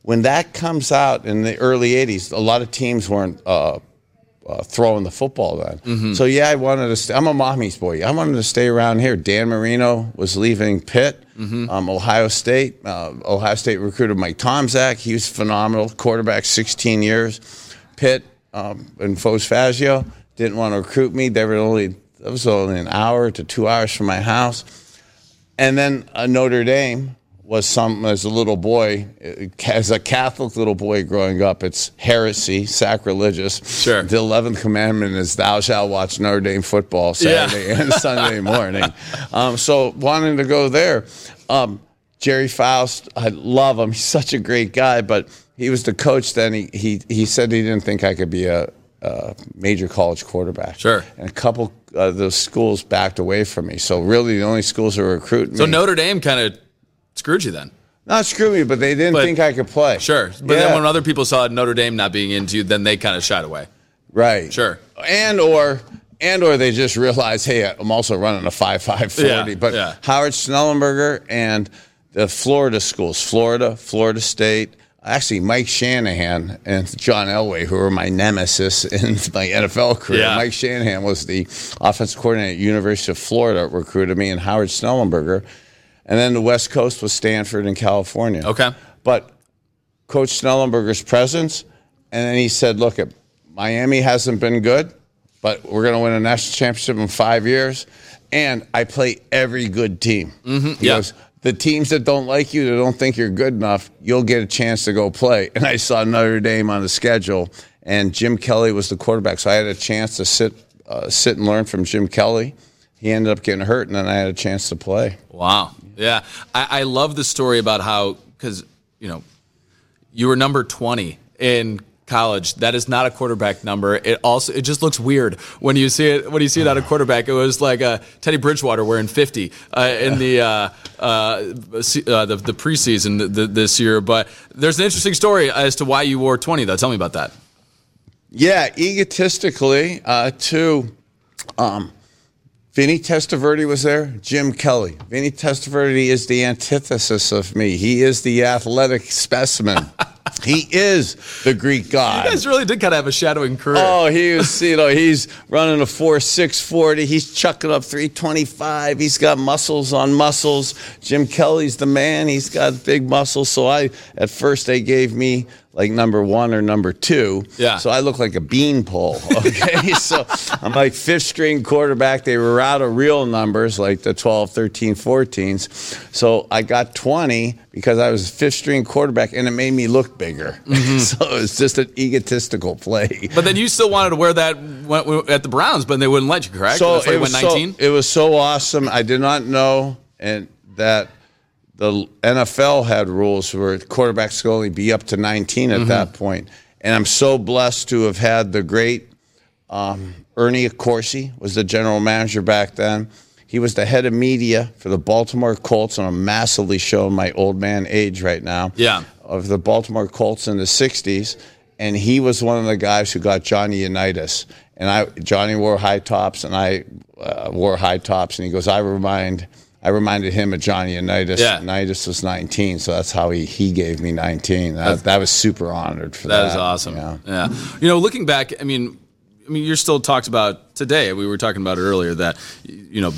When that comes out in the early 80s, a lot of teams weren't throwing the football then. So, I wanted to stay. I'm a mommy's boy. I wanted to stay around here. Dan Marino was leaving Pitt, Ohio State. Ohio State recruited Mike Tomczak. He was phenomenal, quarterback, 16 years. Pitt and Fos Fazio didn't want to recruit me. That was only an hour to 2 hours from my house. And then Notre Dame. As a little boy, as a Catholic little boy growing up, it's heresy, sacrilegious. The 11th commandment is thou shalt watch Notre Dame football Saturday and Sunday morning. So wanting to go there. Jerry Faust, I love him. He's such a great guy, but He was the coach then. He said he didn't think I could be a major college quarterback. Sure. And a couple of those schools backed away from me. So really the only schools that were recruiting me. So Notre Dame kind of screwed you then. Not screw me, but they didn't think I could play. Sure. But then when other people saw Notre Dame not being into you, then they kind of shied away. Right. Sure. And or they just realized, hey, I'm also running a 5.5 40. Yeah, but Howard Snellenberger and the Florida schools, Florida State, actually Mike Shanahan and John Elway, who were my nemesis in my NFL career. Yeah. Mike Shanahan was the offensive coordinator at University of Florida, recruited me, and Howard Snellenberger. And then the West Coast was Stanford and California. Okay. But Coach Snellenberger's presence, and then he said, look, Miami hasn't been good, but we're going to win a national championship in 5 years, and I play every good team. Mm-hmm. He goes, the teams that don't like you, that don't think you're good enough, you'll get a chance to go play. And I saw Notre Dame on the schedule, and Jim Kelly was the quarterback, so I had a chance to sit and learn from Jim Kelly. He ended up getting hurt, and then I had a chance to play. Wow. Yeah. I love the story about how, because, you were number 20 in college. That is not a quarterback number. It just looks weird when you see it. When you see it on a quarterback, it was like Teddy Bridgewater wearing 50 in the preseason this year. But there's an interesting story as to why you wore 20, though. Tell me about that. Yeah, egotistically, too. Vinny Testaverde was there, Jim Kelly. Vinny Testaverde is the antithesis of me. He is the athletic specimen. He is the Greek god. You guys really did kind of have a shadowing career. Oh, he was, he's running a 4.6 40. He's chucking up 325. He's got muscles on muscles. Jim Kelly's the man. He's got big muscles. So at first they gave me like number one or number two. Yeah. So I look like a beanpole. Okay. So I'm like fifth string quarterback. They were out of real numbers like the 12, 13, 14s. So I got 20 because I was fifth string quarterback and it made me look bigger. Mm-hmm. So it's just an egotistical play. But then you still wanted to wear that at the Browns, but they wouldn't let you, correct? So it was 19? It was so awesome. I did not know that the NFL had rules where quarterbacks could only be up to 19 at that point. And I'm so blessed to have had the great Ernie Accorsi was the general manager back then. He was the head of media for the Baltimore Colts, and I'm massively showing my old man age right now, of the Baltimore Colts in the 60s. And he was one of the guys who got Johnny Unitas. And Johnny wore high tops, and I wore high tops. And he goes, I reminded him of Johnny Unitas. Yeah. Unitas was 19, so that's how he gave me 19. That was super honored for that. That is awesome. Yeah. Looking back, I mean, you're still talked about today. We were talking about it earlier that,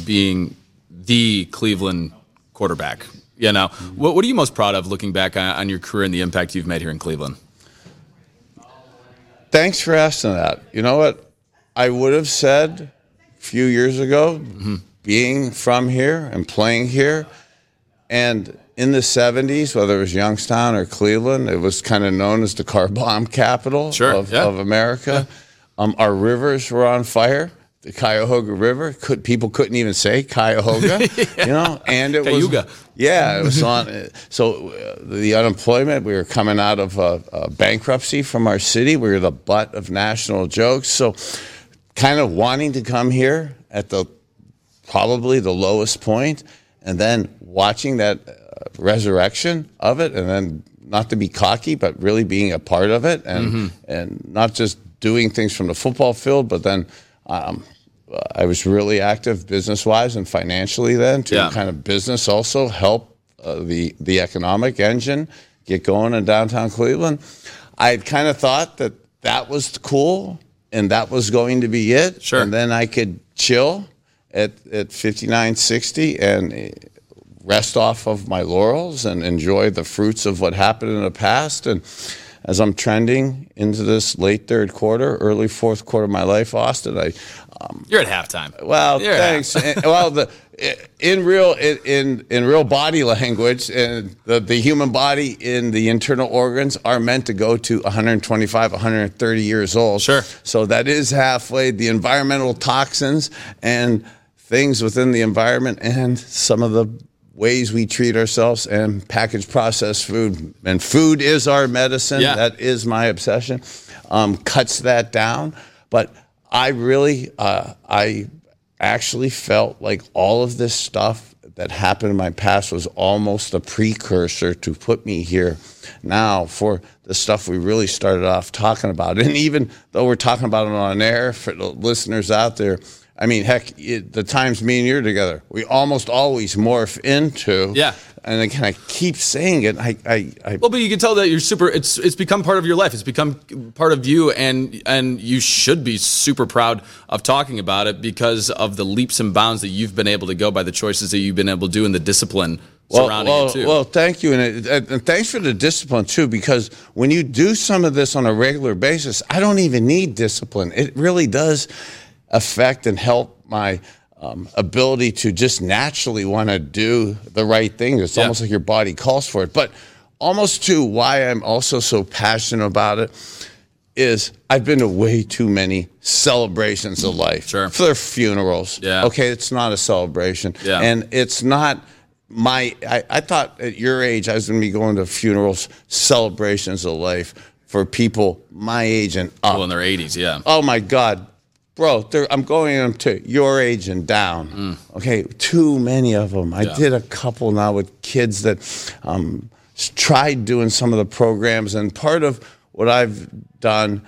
being the Cleveland quarterback. What are you most proud of looking back on your career and the impact you've made here in Cleveland? Thanks for asking that. You know what? I would have said a few years ago, being from here and playing here, and in the 70s, whether it was Youngstown or Cleveland, it was kind of known as the car bomb capital of America. Yeah. Our rivers were on fire. The Cuyahoga River, people couldn't even say Cuyahoga, and it Cayuga. It was on. So the unemployment, we were coming out of bankruptcy from our city. We were the butt of national jokes. So kind of wanting to come here at probably the lowest point, and then watching that resurrection of it, and then not to be cocky, but really being a part of it, and not just doing things from the football field, but then I was really active business-wise and financially then to kind of business also help the economic engine get going in downtown Cleveland. I kind of thought that was cool, and that was going to be it, and then I could chill at 5960 and rest off of my laurels and enjoy the fruits of what happened in the past. And as I'm trending into this late third quarter, early fourth quarter of my life, Austin, you're at halftime. Well, you're thanks. In real body language, and the human body in the internal organs are meant to go to 125, 130 years old. Sure. So that is halfway. The environmental toxins and things within the environment and some of the ways we treat ourselves and packaged processed food, and food is our medicine. Yeah. That is my obsession. Cuts that down. But I really, I actually felt like all of this stuff that happened in my past was almost a precursor to put me here now for the stuff we really started off talking about. And even though we're talking about it on air, for the listeners out there, I mean, heck, the times me and you're together, we almost always morph into. Yeah. And again, I keep saying it. Well, but you can tell that you're super. It's become part of your life. It's become part of you, and you should be super proud of talking about it because of the leaps and bounds that you've been able to go by the choices that you've been able to do and the discipline surrounding it too. Well, thank you, and thanks for the discipline too. Because when you do some of this on a regular basis, I don't even need discipline. It really does affect and help my ability to just naturally want to do the right thing. It's almost like your body calls for it. But almost to why I'm also so passionate about it is I've been to way too many celebrations of life. Sure. For funerals. Yeah. Okay, it's not a celebration. Yeah. And it's not I thought at your age I was going to be going to funerals, celebrations of life for people my age and up. Well, in their 80s, yeah. Oh, my God. Bro, I'm going to your age and down. Mm. Okay, too many of them. I did a couple now with kids that tried doing some of the programs. And part of what I've done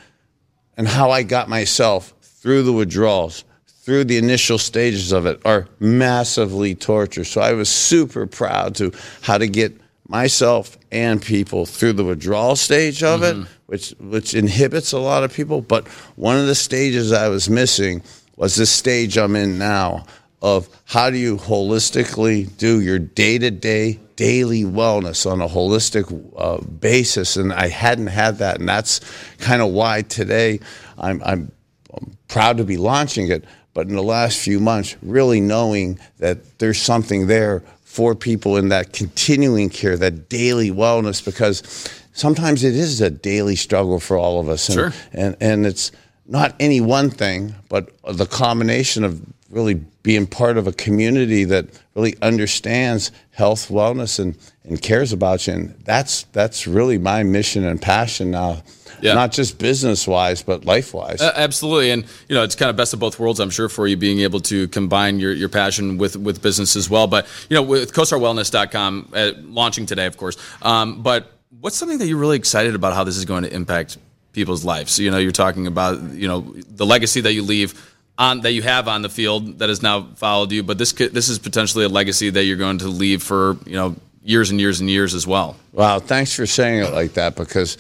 and how I got myself through the withdrawals, through the initial stages of it, are massively torture. So I was super proud to how to get myself and people through the withdrawal stage of it, which inhibits a lot of people. But one of the stages I was missing was this stage I'm in now of how do you holistically do your day-to-day, daily wellness on a holistic basis. And I hadn't had that. And that's kind of why today I'm proud to be launching it. But in the last few months, really knowing that there's something there for people in that continuing care, that daily wellness, because sometimes it is a daily struggle for all of us. And, sure. And it's not any one thing, but the combination of really being part of a community that really understands health, wellness, and cares about you. And that's really my mission and passion now. Yeah. Not just business-wise, but life-wise. Absolutely. And, you know, it's kind of best of both worlds, I'm sure, for you being able to combine your passion with business as well. But, you know, with KosarWellness.com launching today, of course. But what's something that you're really excited about how this is going to impact people's lives? So, you know, you're talking about, you know, the legacy that you leave on, that you have on the field that has now followed you. But this is potentially a legacy that you're going to leave for, you know, years and years and years as well. Wow. Thanks for saying it like that because,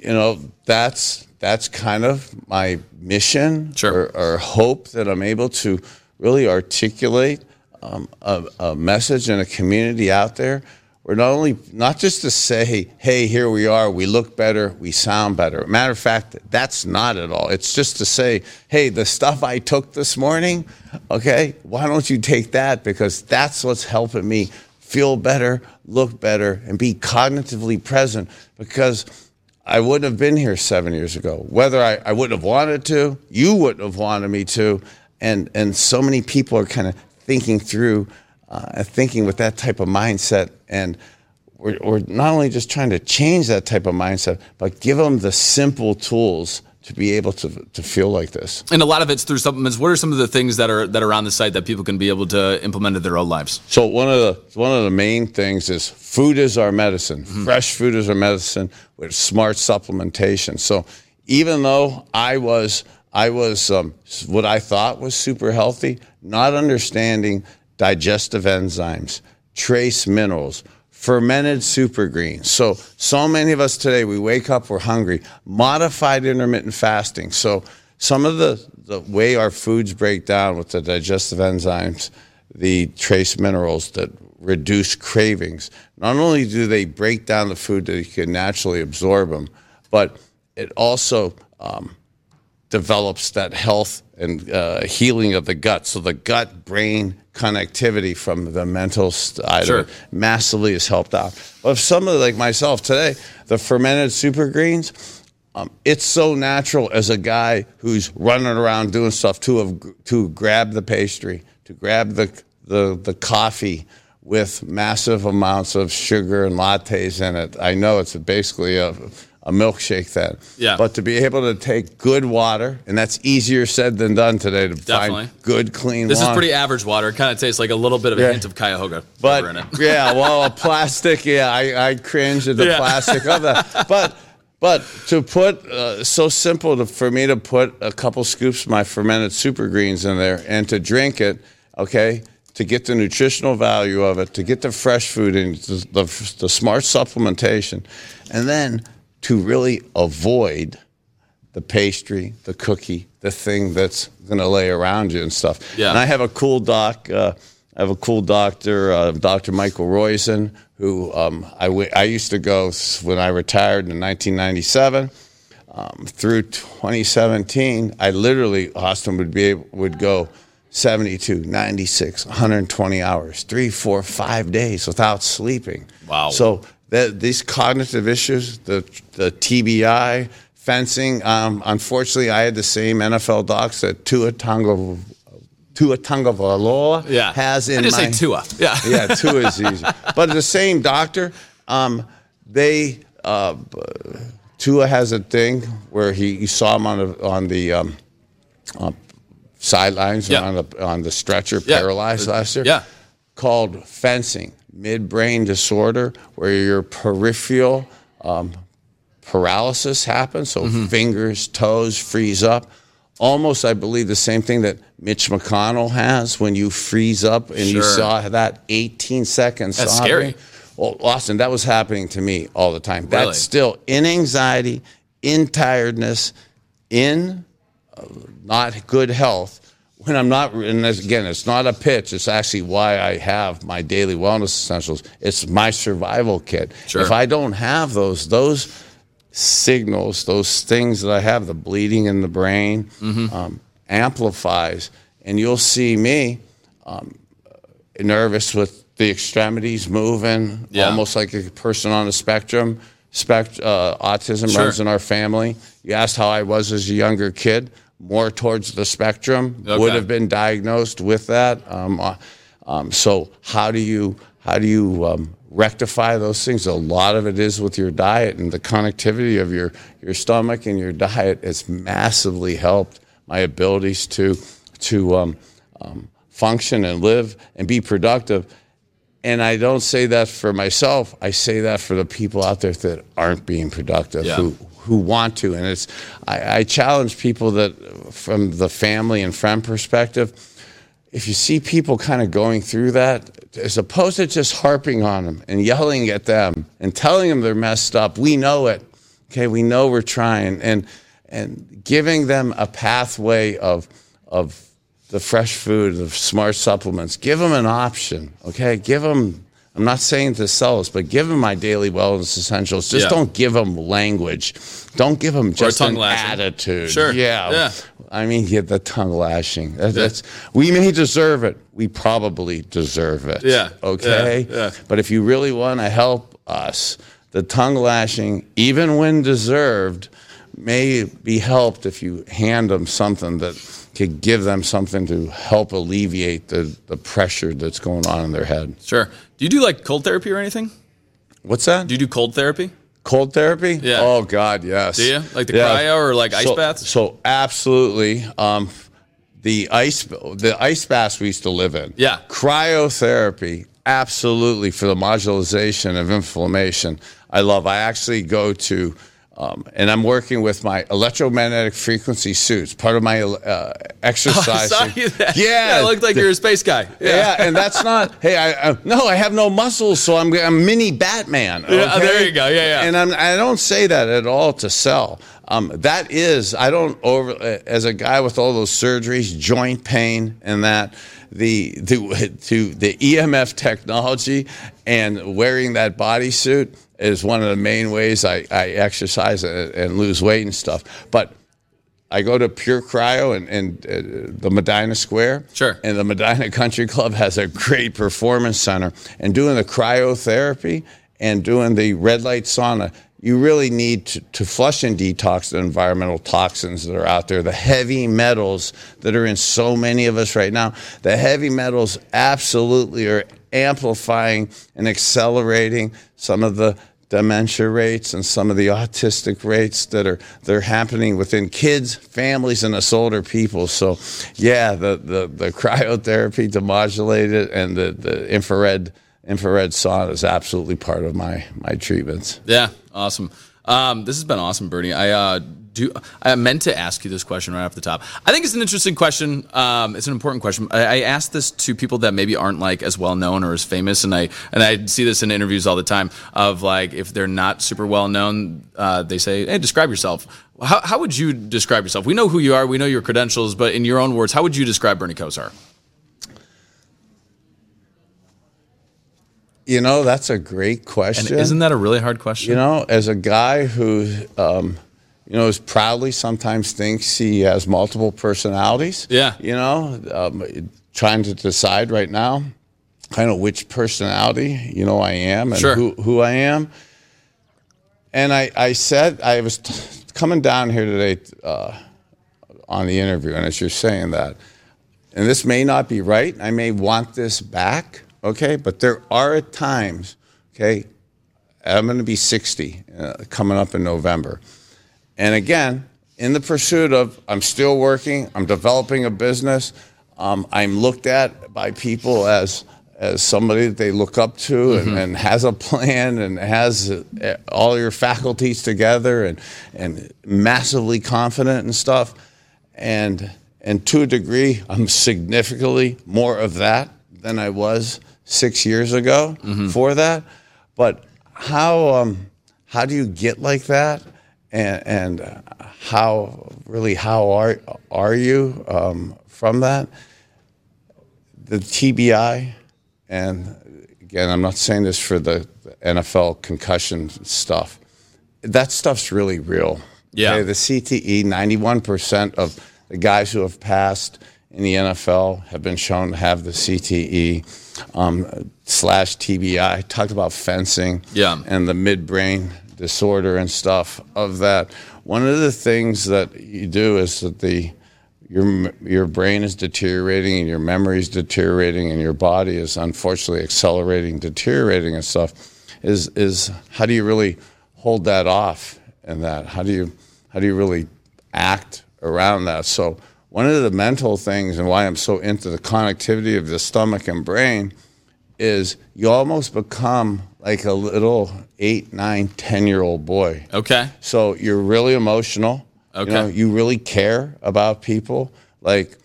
you know, that's kind of my mission. Sure. or hope that I'm able to really articulate a message and a community out there where not just to say, hey, here we are, we look better, we sound better. Matter of fact, that's not at all. It's just to say, hey, the stuff I took this morning, okay, why don't you take that? Because that's what's helping me feel better, look better, and be cognitively present because I wouldn't have been here 7 years ago. Whether I wouldn't have wanted to, you wouldn't have wanted me to, and so many people are kind of thinking with that type of mindset, and we're not only just trying to change that type of mindset, but give them the simple tools to be able to feel like this. And a lot of it's through supplements. What are some of the things that are on the site that people can be able to implement in their own lives? So one of the main things is food is our medicine. Mm-hmm. Fresh food is our medicine with smart supplementation. So even though I was what I thought was super healthy, not understanding digestive enzymes, trace minerals, fermented supergreens. So many of us today, we wake up, we're hungry. Modified intermittent fasting. So some of the way our foods break down with the digestive enzymes, the trace minerals that reduce cravings, not only do they break down the food that you can naturally absorb them, but it also develops that health and healing of the gut. So the gut-brain connectivity from the mental side of it massively is helped out. But if somebody like myself today, the fermented supergreens, it's so natural as a guy who's running around doing stuff to grab the pastry, to grab the coffee with massive amounts of sugar and lattes in it. I know it's basically a milkshake then. Yeah. But to be able to take good water, and that's easier said than done today to find good, clean water. This is pretty average water. It kind of tastes like a little bit of a hint of Cuyahoga in it. Yeah, well, a plastic, I cringe at the plastic of that. But to put, so simple for me to put a couple scoops of my fermented super greens in there and to drink it, okay, to get the nutritional value of it, to get the fresh food and the smart supplementation, and then to really avoid the pastry, the cookie, the thing that's going to lay around you and stuff. Yeah. And I have a cool doc. I have a cool doctor, Dr. Michael Roizen, who I used to go when I retired in 1997 through 2017. I literally, Austin would go 72, 96, 120 hours, 3, 4, 5 days without sleeping. Wow. So these cognitive issues, the TBI, fencing, unfortunately, I had the same NFL docs that Tua Tagovailoa has in my... I just say Tua. Yeah. Yeah, Tua is easy. But the same doctor, Tua has a thing where you saw him on the sidelines on the stretcher, paralyzed last year, called fencing. Midbrain disorder, where your peripheral paralysis happens, so fingers, toes freeze up. Almost, I believe, the same thing that Mitch McConnell has when you freeze up and you saw that 18 seconds. That's scary. Well, Austin, that was happening to me all the time. Really? That's still in anxiety, in tiredness, in not good health. When I'm not, and again, it's not a pitch. It's actually why I have my daily wellness essentials. It's my survival kit. Sure. If I don't have those signals, those things that I have, the bleeding in the brain amplifies. And you'll see me nervous with the extremities moving, almost like a person on a spectrum. Autism runs in our family. You asked how I was as a younger kid. More towards the spectrum, would have been diagnosed with that. So how do you rectify those things? A lot of it is with your diet, and the connectivity of your stomach and your diet has massively helped my abilities to function and live and be productive. And I don't say that for myself. I say that for the people out there that aren't being productive, who want to. And it's I challenge people that from the family and friend perspective, if you see people kind of going through that, as opposed to just harping on them and yelling at them and telling them they're messed up, we know it. Okay, we know we're trying. And giving them a pathway of the fresh food, the smart supplements, give them an option, okay? Give them, I'm not saying to sell us, but give them my daily wellness essentials. Just don't give them language. Don't give them just an attitude. Sure. Yeah. I mean, get the tongue lashing. That's we may deserve it. We probably deserve it. Yeah. Okay? Yeah. But if you really want to help us, the tongue lashing, even when deserved, may be helped if you hand them something that could give them something to help alleviate the pressure that's going on in their head. Sure. Do you do like cold therapy or anything? What's that? Do you do cold therapy? Cold therapy? Yeah. Oh, God, yes. Do you? Like the cryo or like ice baths? So absolutely. The ice baths we used to live in. Yeah. Cryotherapy, absolutely, for the modulation of inflammation. I actually go to... and I'm working with my electromagnetic frequency suits, part of my exercise. I saw you that. Yeah, it looked like you were a space guy. Yeah, and that's not. Hey, I have no muscles, so I'm mini Batman. Okay? Yeah, there you go. Yeah. And I don't say that at all to sell. That is, I don't over as a guy with all those surgeries, joint pain, and that the EMF technology and wearing that bodysuit is one of the main ways I exercise and lose weight and stuff. But I go to Pure Cryo and the Medina Square. Sure. And the Medina Country Club has a great performance center. And doing the cryotherapy and doing the red light sauna, you really need to flush and detox the environmental toxins that are out there, the heavy metals that are in so many of us right now. The heavy metals absolutely are amplifying and accelerating some of the dementia rates and some of the autistic rates that are happening within kids, families, and us older people. So, yeah, the cryotherapy to modulate it and the infrared sauna is absolutely part of my treatments. Yeah, awesome. This has been awesome, Bernie. I meant to ask you this question right off the top. I think it's an interesting question. It's an important question. I ask this to people that maybe aren't like as well known or as famous, and I see this in interviews all the time of like if they're not super well known, they say, "Hey, describe yourself." How would you describe yourself? We know who you are, we know your credentials, but in your own words, how would you describe Bernie Kosar? You know, that's a great question. And isn't that a really hard question? You know, as a guy who, is proudly sometimes thinks he has multiple personalities. Yeah. You know, trying to decide right now kind of which personality, you know, I am and who I am. And I was coming down here today on the interview, and as you're saying that, and this may not be right, I may want this back. Okay, but there are at times, okay, I'm going to be 60 coming up in November. And again, in the pursuit of I'm still working, I'm developing a business, I'm looked at by people as somebody that they look up to and has a plan and has all your faculties together and massively confident and stuff. And to a degree, I'm significantly more of that than I was 6 years ago for that. But how do you get like that? And how are you from that? The TBI, and again, I'm not saying this for the NFL concussion stuff. That stuff's really real. Yeah. Okay, the CTE, 91% of the guys who have passed in the NFL have been shown to have the CTE / TBI. Talked about fencing and the midbrain disorder and stuff of that. One of the things that you do is that your brain is deteriorating and your memory is deteriorating and your body is unfortunately deteriorating and stuff. Is how do you really hold that off and that? How do you really act around that? So one of the mental things and why I'm so into the connectivity of the stomach and brain is you almost become like a little 8, 9, 10-year-old boy. Okay. So you're really emotional. Okay. You know, you really care about people. Like,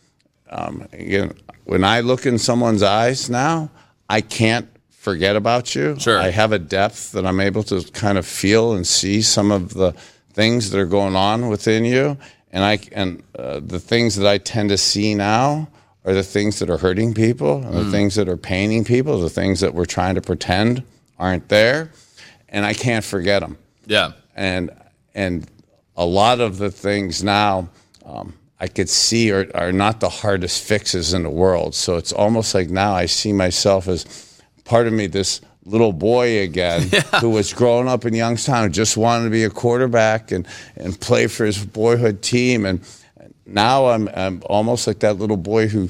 again, when I look in someone's eyes now, I can't forget about you. Sure. I have a depth that I'm able to kind of feel and see some of the things that are going on within you. And the things that I tend to see now are the things that are hurting people, and the things that are paining people, the things that we're trying to pretend aren't there, and I can't forget them. Yeah. And a lot of the things now I could see are not the hardest fixes in the world. So it's almost like now I see myself as part of me, this little boy again, who was growing up in Youngstown, just wanted to be a quarterback and play for his boyhood team. And now I'm almost like that little boy who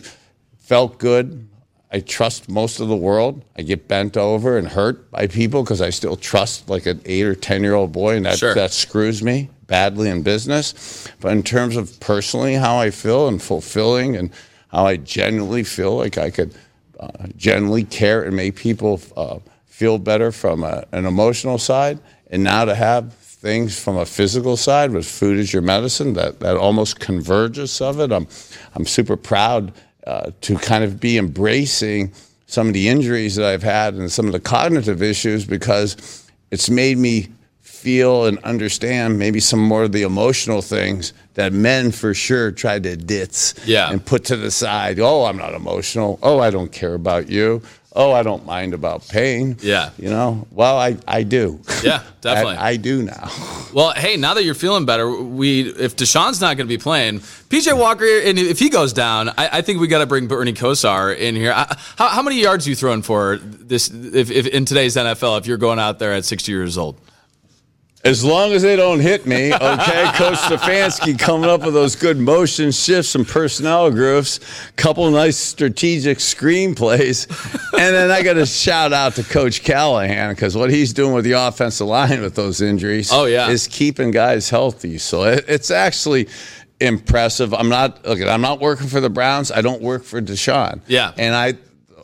felt good. I trust most of the world. I get bent over and hurt by people because I still trust like an 8 or 10-year-old boy, and that screws me badly in business. But in terms of personally how I feel and fulfilling and how I genuinely feel like I could genuinely care and make people feel better from an emotional side, and now to have things from a physical side with food as your medicine, that almost converges of it. I'm super proud to kind of be embracing some of the injuries that I've had and some of the cognitive issues, because it's made me feel and understand maybe some more of the emotional things that men for sure tried to ditch and put to the side. Oh, I'm not emotional. Oh, I don't care about you. Oh, I don't mind about pain. Yeah. You know, well, I do. Yeah, definitely. I do now. Well, hey, now that you're feeling better, if Deshaun's not going to be playing, P.J. Walker, and if he goes down, I think we got to bring Bernie Kosar in here. How many yards are you throwing for this in today's NFL if you're going out there at 60 years old? As long as they don't hit me, okay? Coach Stefanski coming up with those good motion shifts and personnel groups, couple nice strategic screenplays. And then I got to shout out to Coach Callahan, because what he's doing with the offensive line with those injuries is keeping guys healthy. So it's actually impressive. I'm not working for the Browns. I don't work for Deshaun. Yeah. And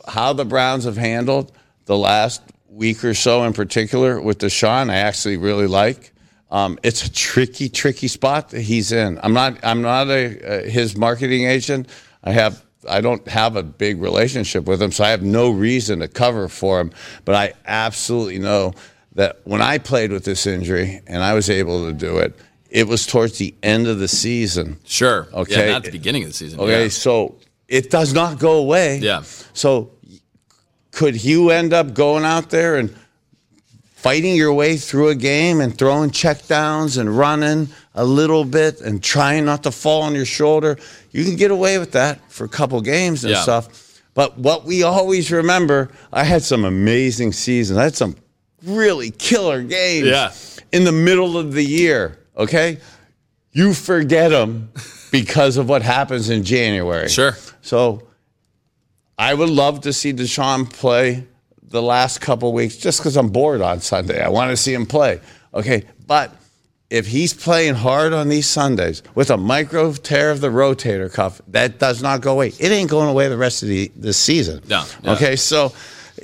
how the Browns have handled the last week or so in particular with Deshaun, I actually really like. It's a tricky spot that he's in. I'm not his marketing agent. I don't have a big relationship with him, so I have no reason to cover for him. But I absolutely know that when I played with this injury and I was able to do it, it was towards the end of the season. Sure. Okay. Yeah, not the beginning of the season. Okay. Yeah. So it does not go away. Yeah. So could you end up going out there and fighting your way through a game and throwing checkdowns and running a little bit and trying not to fall on your shoulder? You can get away with that for a couple games and stuff. But what we always remember, I had some amazing seasons. I had some really killer games in the middle of the year, okay? You forget them because of what happens in January. Sure. So I would love to see Deshaun play the last couple of weeks just because I'm bored on Sunday. I want to see him play. Okay, but if he's playing hard on these Sundays with a micro tear of the rotator cuff, that does not go away. It ain't going away the rest of the season. No. Okay, so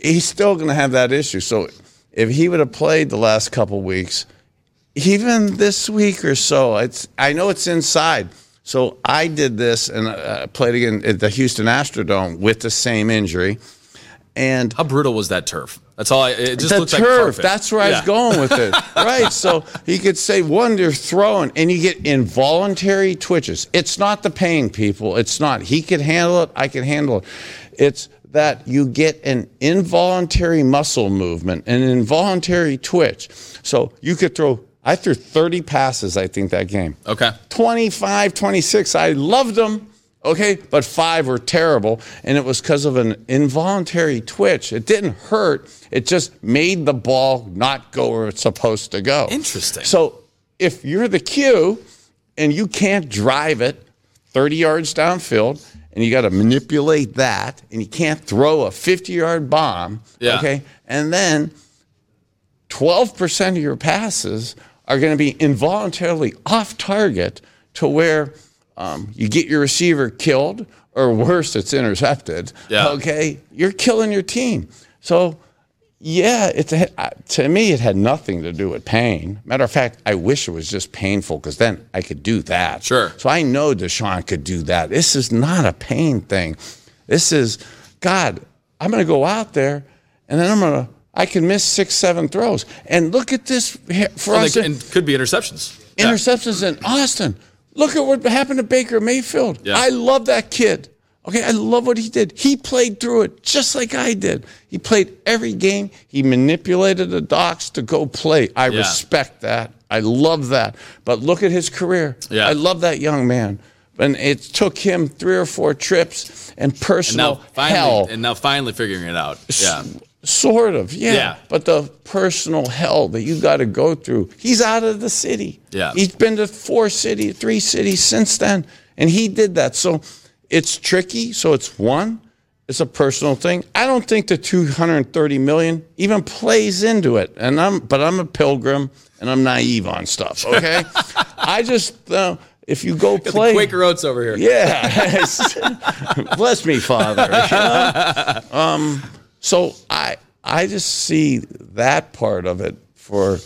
he's still going to have that issue. So if he would have played the last couple of weeks, even this week or so, I know it's inside. So I did this and played again at the Houston Astrodome with the same injury. And how brutal was that turf? That's all. It just looks like turf. That's where I was going with it, right? So you could say one, you're throwing, and you get involuntary twitches. It's not the pain, people. It's not. He could handle it. I could handle it. It's that you get an involuntary muscle movement, an involuntary twitch. So you could throw. I threw 30 passes, I think, that game. Okay. 25, 26. I loved them, okay, but 5 were terrible, and it was because of an involuntary twitch. It didn't hurt. It just made the ball not go where it's supposed to go. Interesting. So if you're the Q and you can't drive it 30 yards downfield and you got to manipulate that and you can't throw a 50-yard bomb, okay, and then 12% of your passes are going to be involuntarily off target to where you get your receiver killed, or worse, it's intercepted. Yeah. Okay, you're killing your team. So, to me, it had nothing to do with pain. Matter of fact, I wish it was just painful because then I could do that. Sure. So I know Deshaun could do that. This is not a pain thing. This is, God, I'm going to go out there, and then I can miss 6-7 throws. And look at this for Austin. And could be interceptions. Interceptions in Austin. Look at what happened to Baker Mayfield. Yeah. I love that kid. Okay, I love what he did. He played through it just like I did. He played every game. He manipulated the docs to go play. I respect that. I love that. But look at his career. Yeah. I love that young man. And it took him 3 or 4 trips and personal hell. And now finally figuring it out. Yeah. Sort of, yeah. But the personal hell that you got to go through. He's out of the city. Yeah. He's been to 3 cities since then, and he did that. So it's tricky. So it's one, it's a personal thing. I don't think the $230 million even plays into it. And I'm a pilgrim, and I'm naive on stuff. Okay, I just. If you go play, the Quaker Oats over here. Yeah, bless me, Father. You know? So I just see that part of it for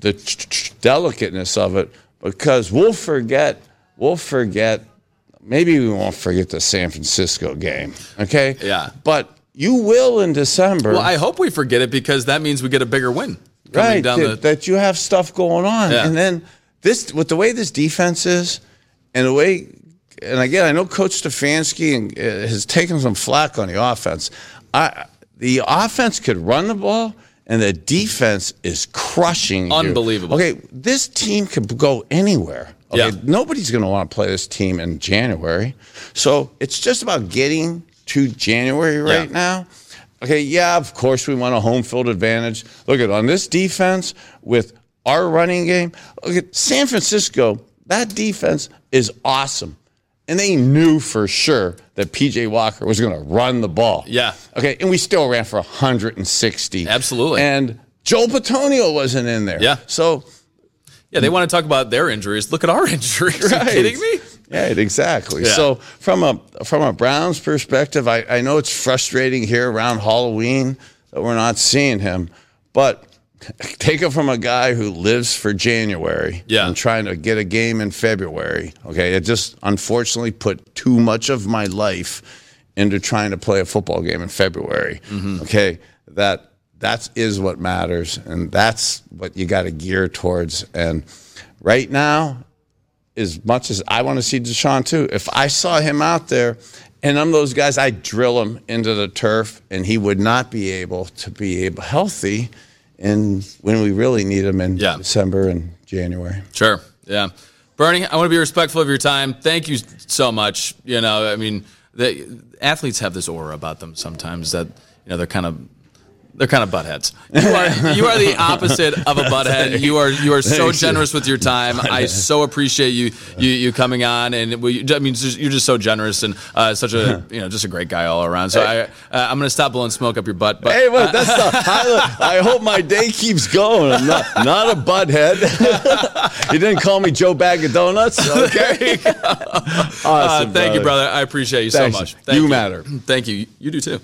the delicateness of it, because we'll forget. Maybe we won't forget the San Francisco game. Okay. Yeah. But you will in December. Well, I hope we forget it, because that means we get a bigger win. Right. That you have stuff going on, and then with the way this defense is, and the way, and again, I know Coach Stefanski has taken some flack on the offense. The offense could run the ball, and the defense is crushing you. Unbelievable. Okay, this team could go anywhere. Okay, nobody's going to want to play this team in January. So it's just about getting to January right now. Okay, of course we want a home field advantage. Look, on this defense with our running game. Look at San Francisco. That defense is awesome. And they knew for sure that P.J. Walker was going to run the ball. Yeah. Okay, and we still ran for 160. Absolutely. And Joel Bitonio wasn't in there. Yeah. So, yeah, they want to talk about their injuries. Look at our injuries. Right. Are you kidding me? Right, exactly. Yeah. So from a Browns perspective, I know it's frustrating here around Halloween that we're not seeing him, but take it from a guy who lives for January and trying to get a game in February. Okay, it just unfortunately put too much of my life into trying to play a football game in February. Mm-hmm. Okay, that is what matters, and that's what you got to gear towards. And right now, as much as I want to see Deshaun too, if I saw him out there, and I'm those guys, I'd drill him into the turf, and he would not be able to be healthy. And when we really need them in December and January. Sure, yeah. Bernie, I want to be respectful of your time. Thank you so much. You know, I mean, athletes have this aura about them sometimes that, you know, they're kind of buttheads. You are the opposite of a butthead. You are so generous with your time. I so appreciate you coming on, and you're just so generous and such a just a great guy all around. So hey. I'm gonna stop blowing smoke up your butt. But hey, well, that's the highlight. I hope my day keeps going. I'm not a butthead. You didn't call me Joe Bag of Donuts. Okay. Awesome, thank you, brother. I appreciate you so much. Thank you. You matter. Thank you. You do too.